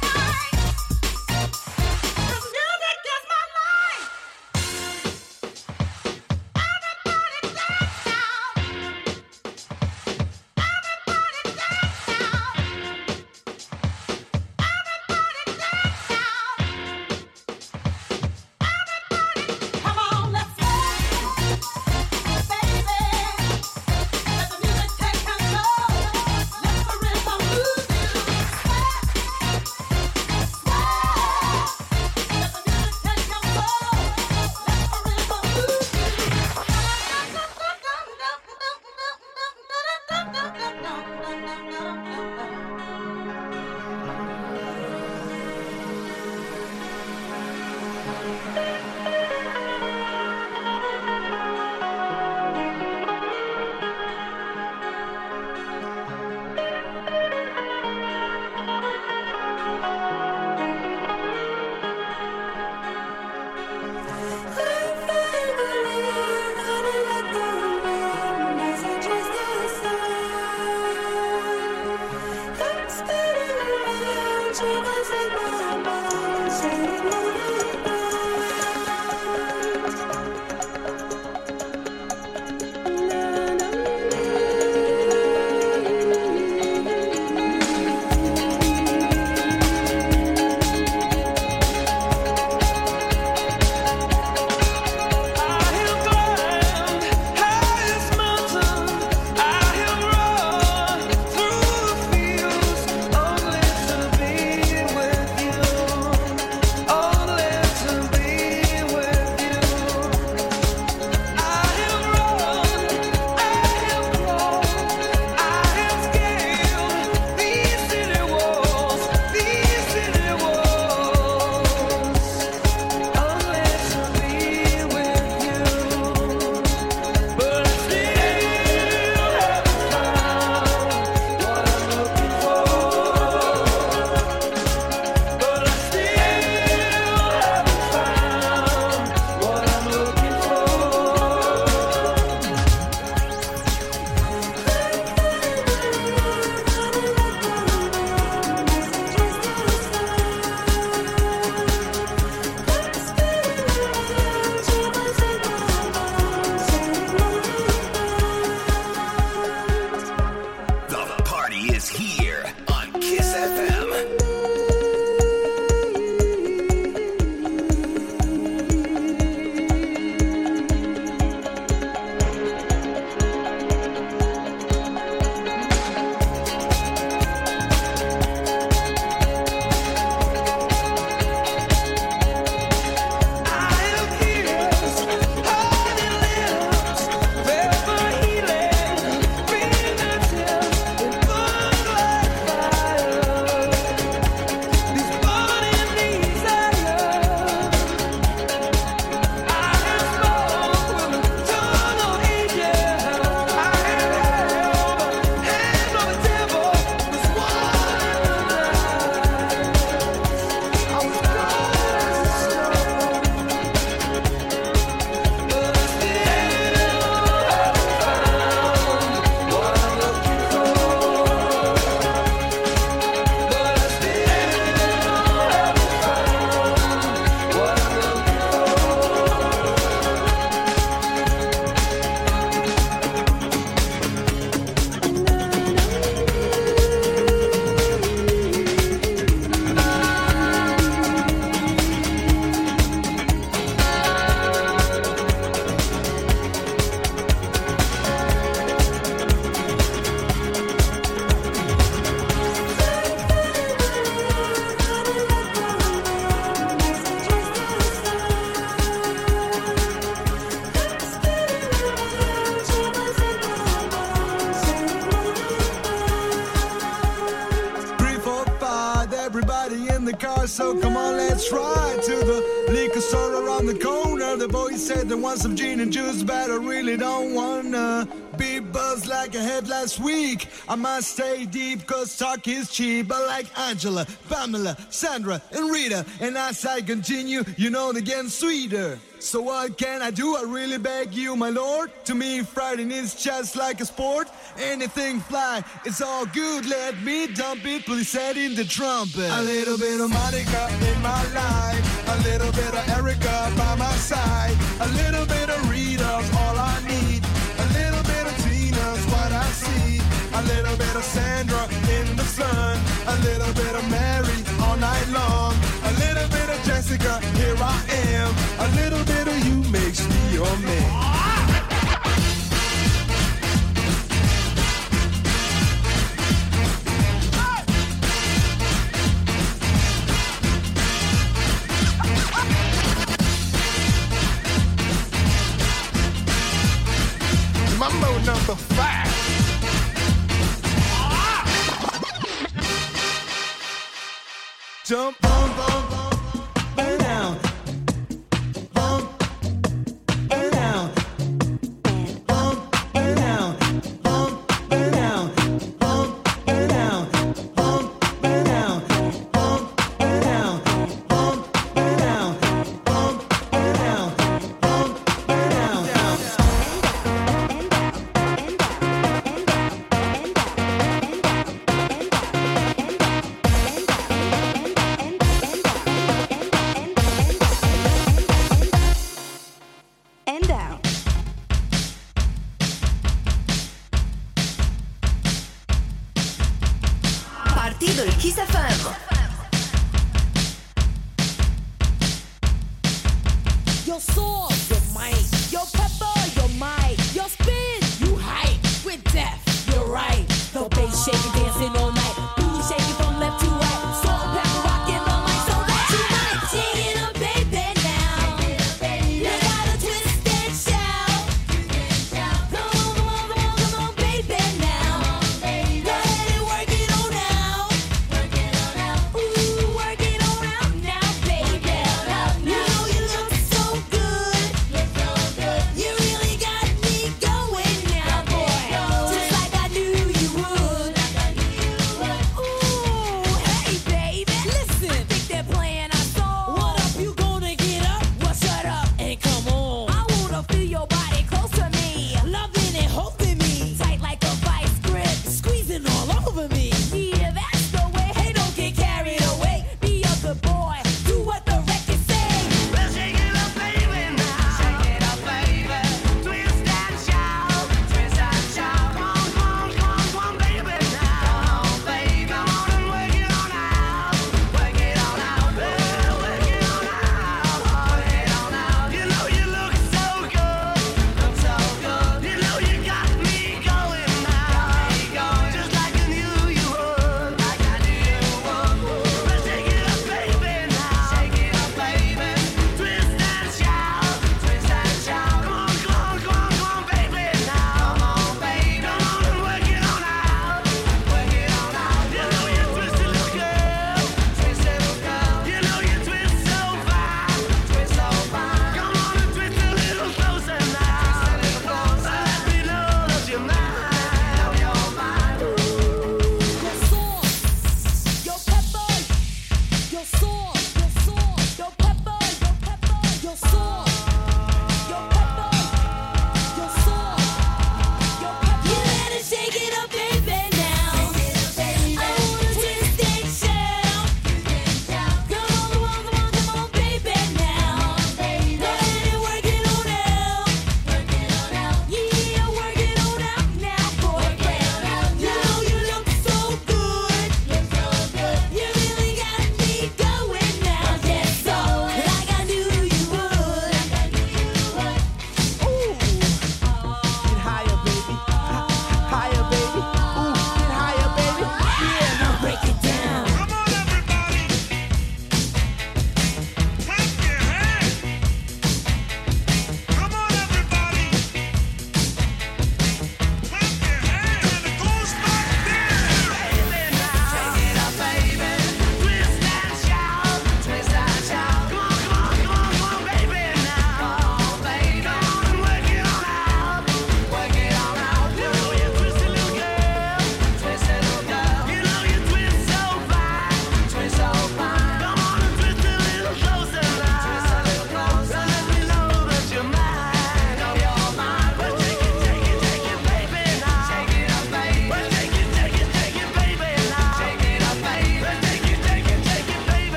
car, so come on, let's ride to the liquor store around the corner. The boys said they want some gin and juice, but I really don't wanna be buzzed like I had last week. I might stay deep, cause talk is cheap. I like Angela, Pamela, Sandra, and Rita. And as I continue, you know they get sweeter. So what can I do? I really beg you, my lord. To me, Friday is just like a sport. Anything fly, it's all good. Let me dump it, please set in the trumpet. A little bit of Monica in my life, a little bit of Erica by my side, a little bit of Rita's all I need, a little bit of Tina's what I see, a little bit of Sandra in the sun, a little bit of Mary all night long, a little bit of Jessica, here I am, a little bit of you makes me your man. Mambo number five. Jump, bump, bump, bump, burn down. Bump, burn down. Bump, burn down. Bump, burn down. Bump, burn down. Bump, burn down. Bump, burn down. Bump, burn down. Bump, burn down. Bump, burn down. Partydul KissFM. Eu sou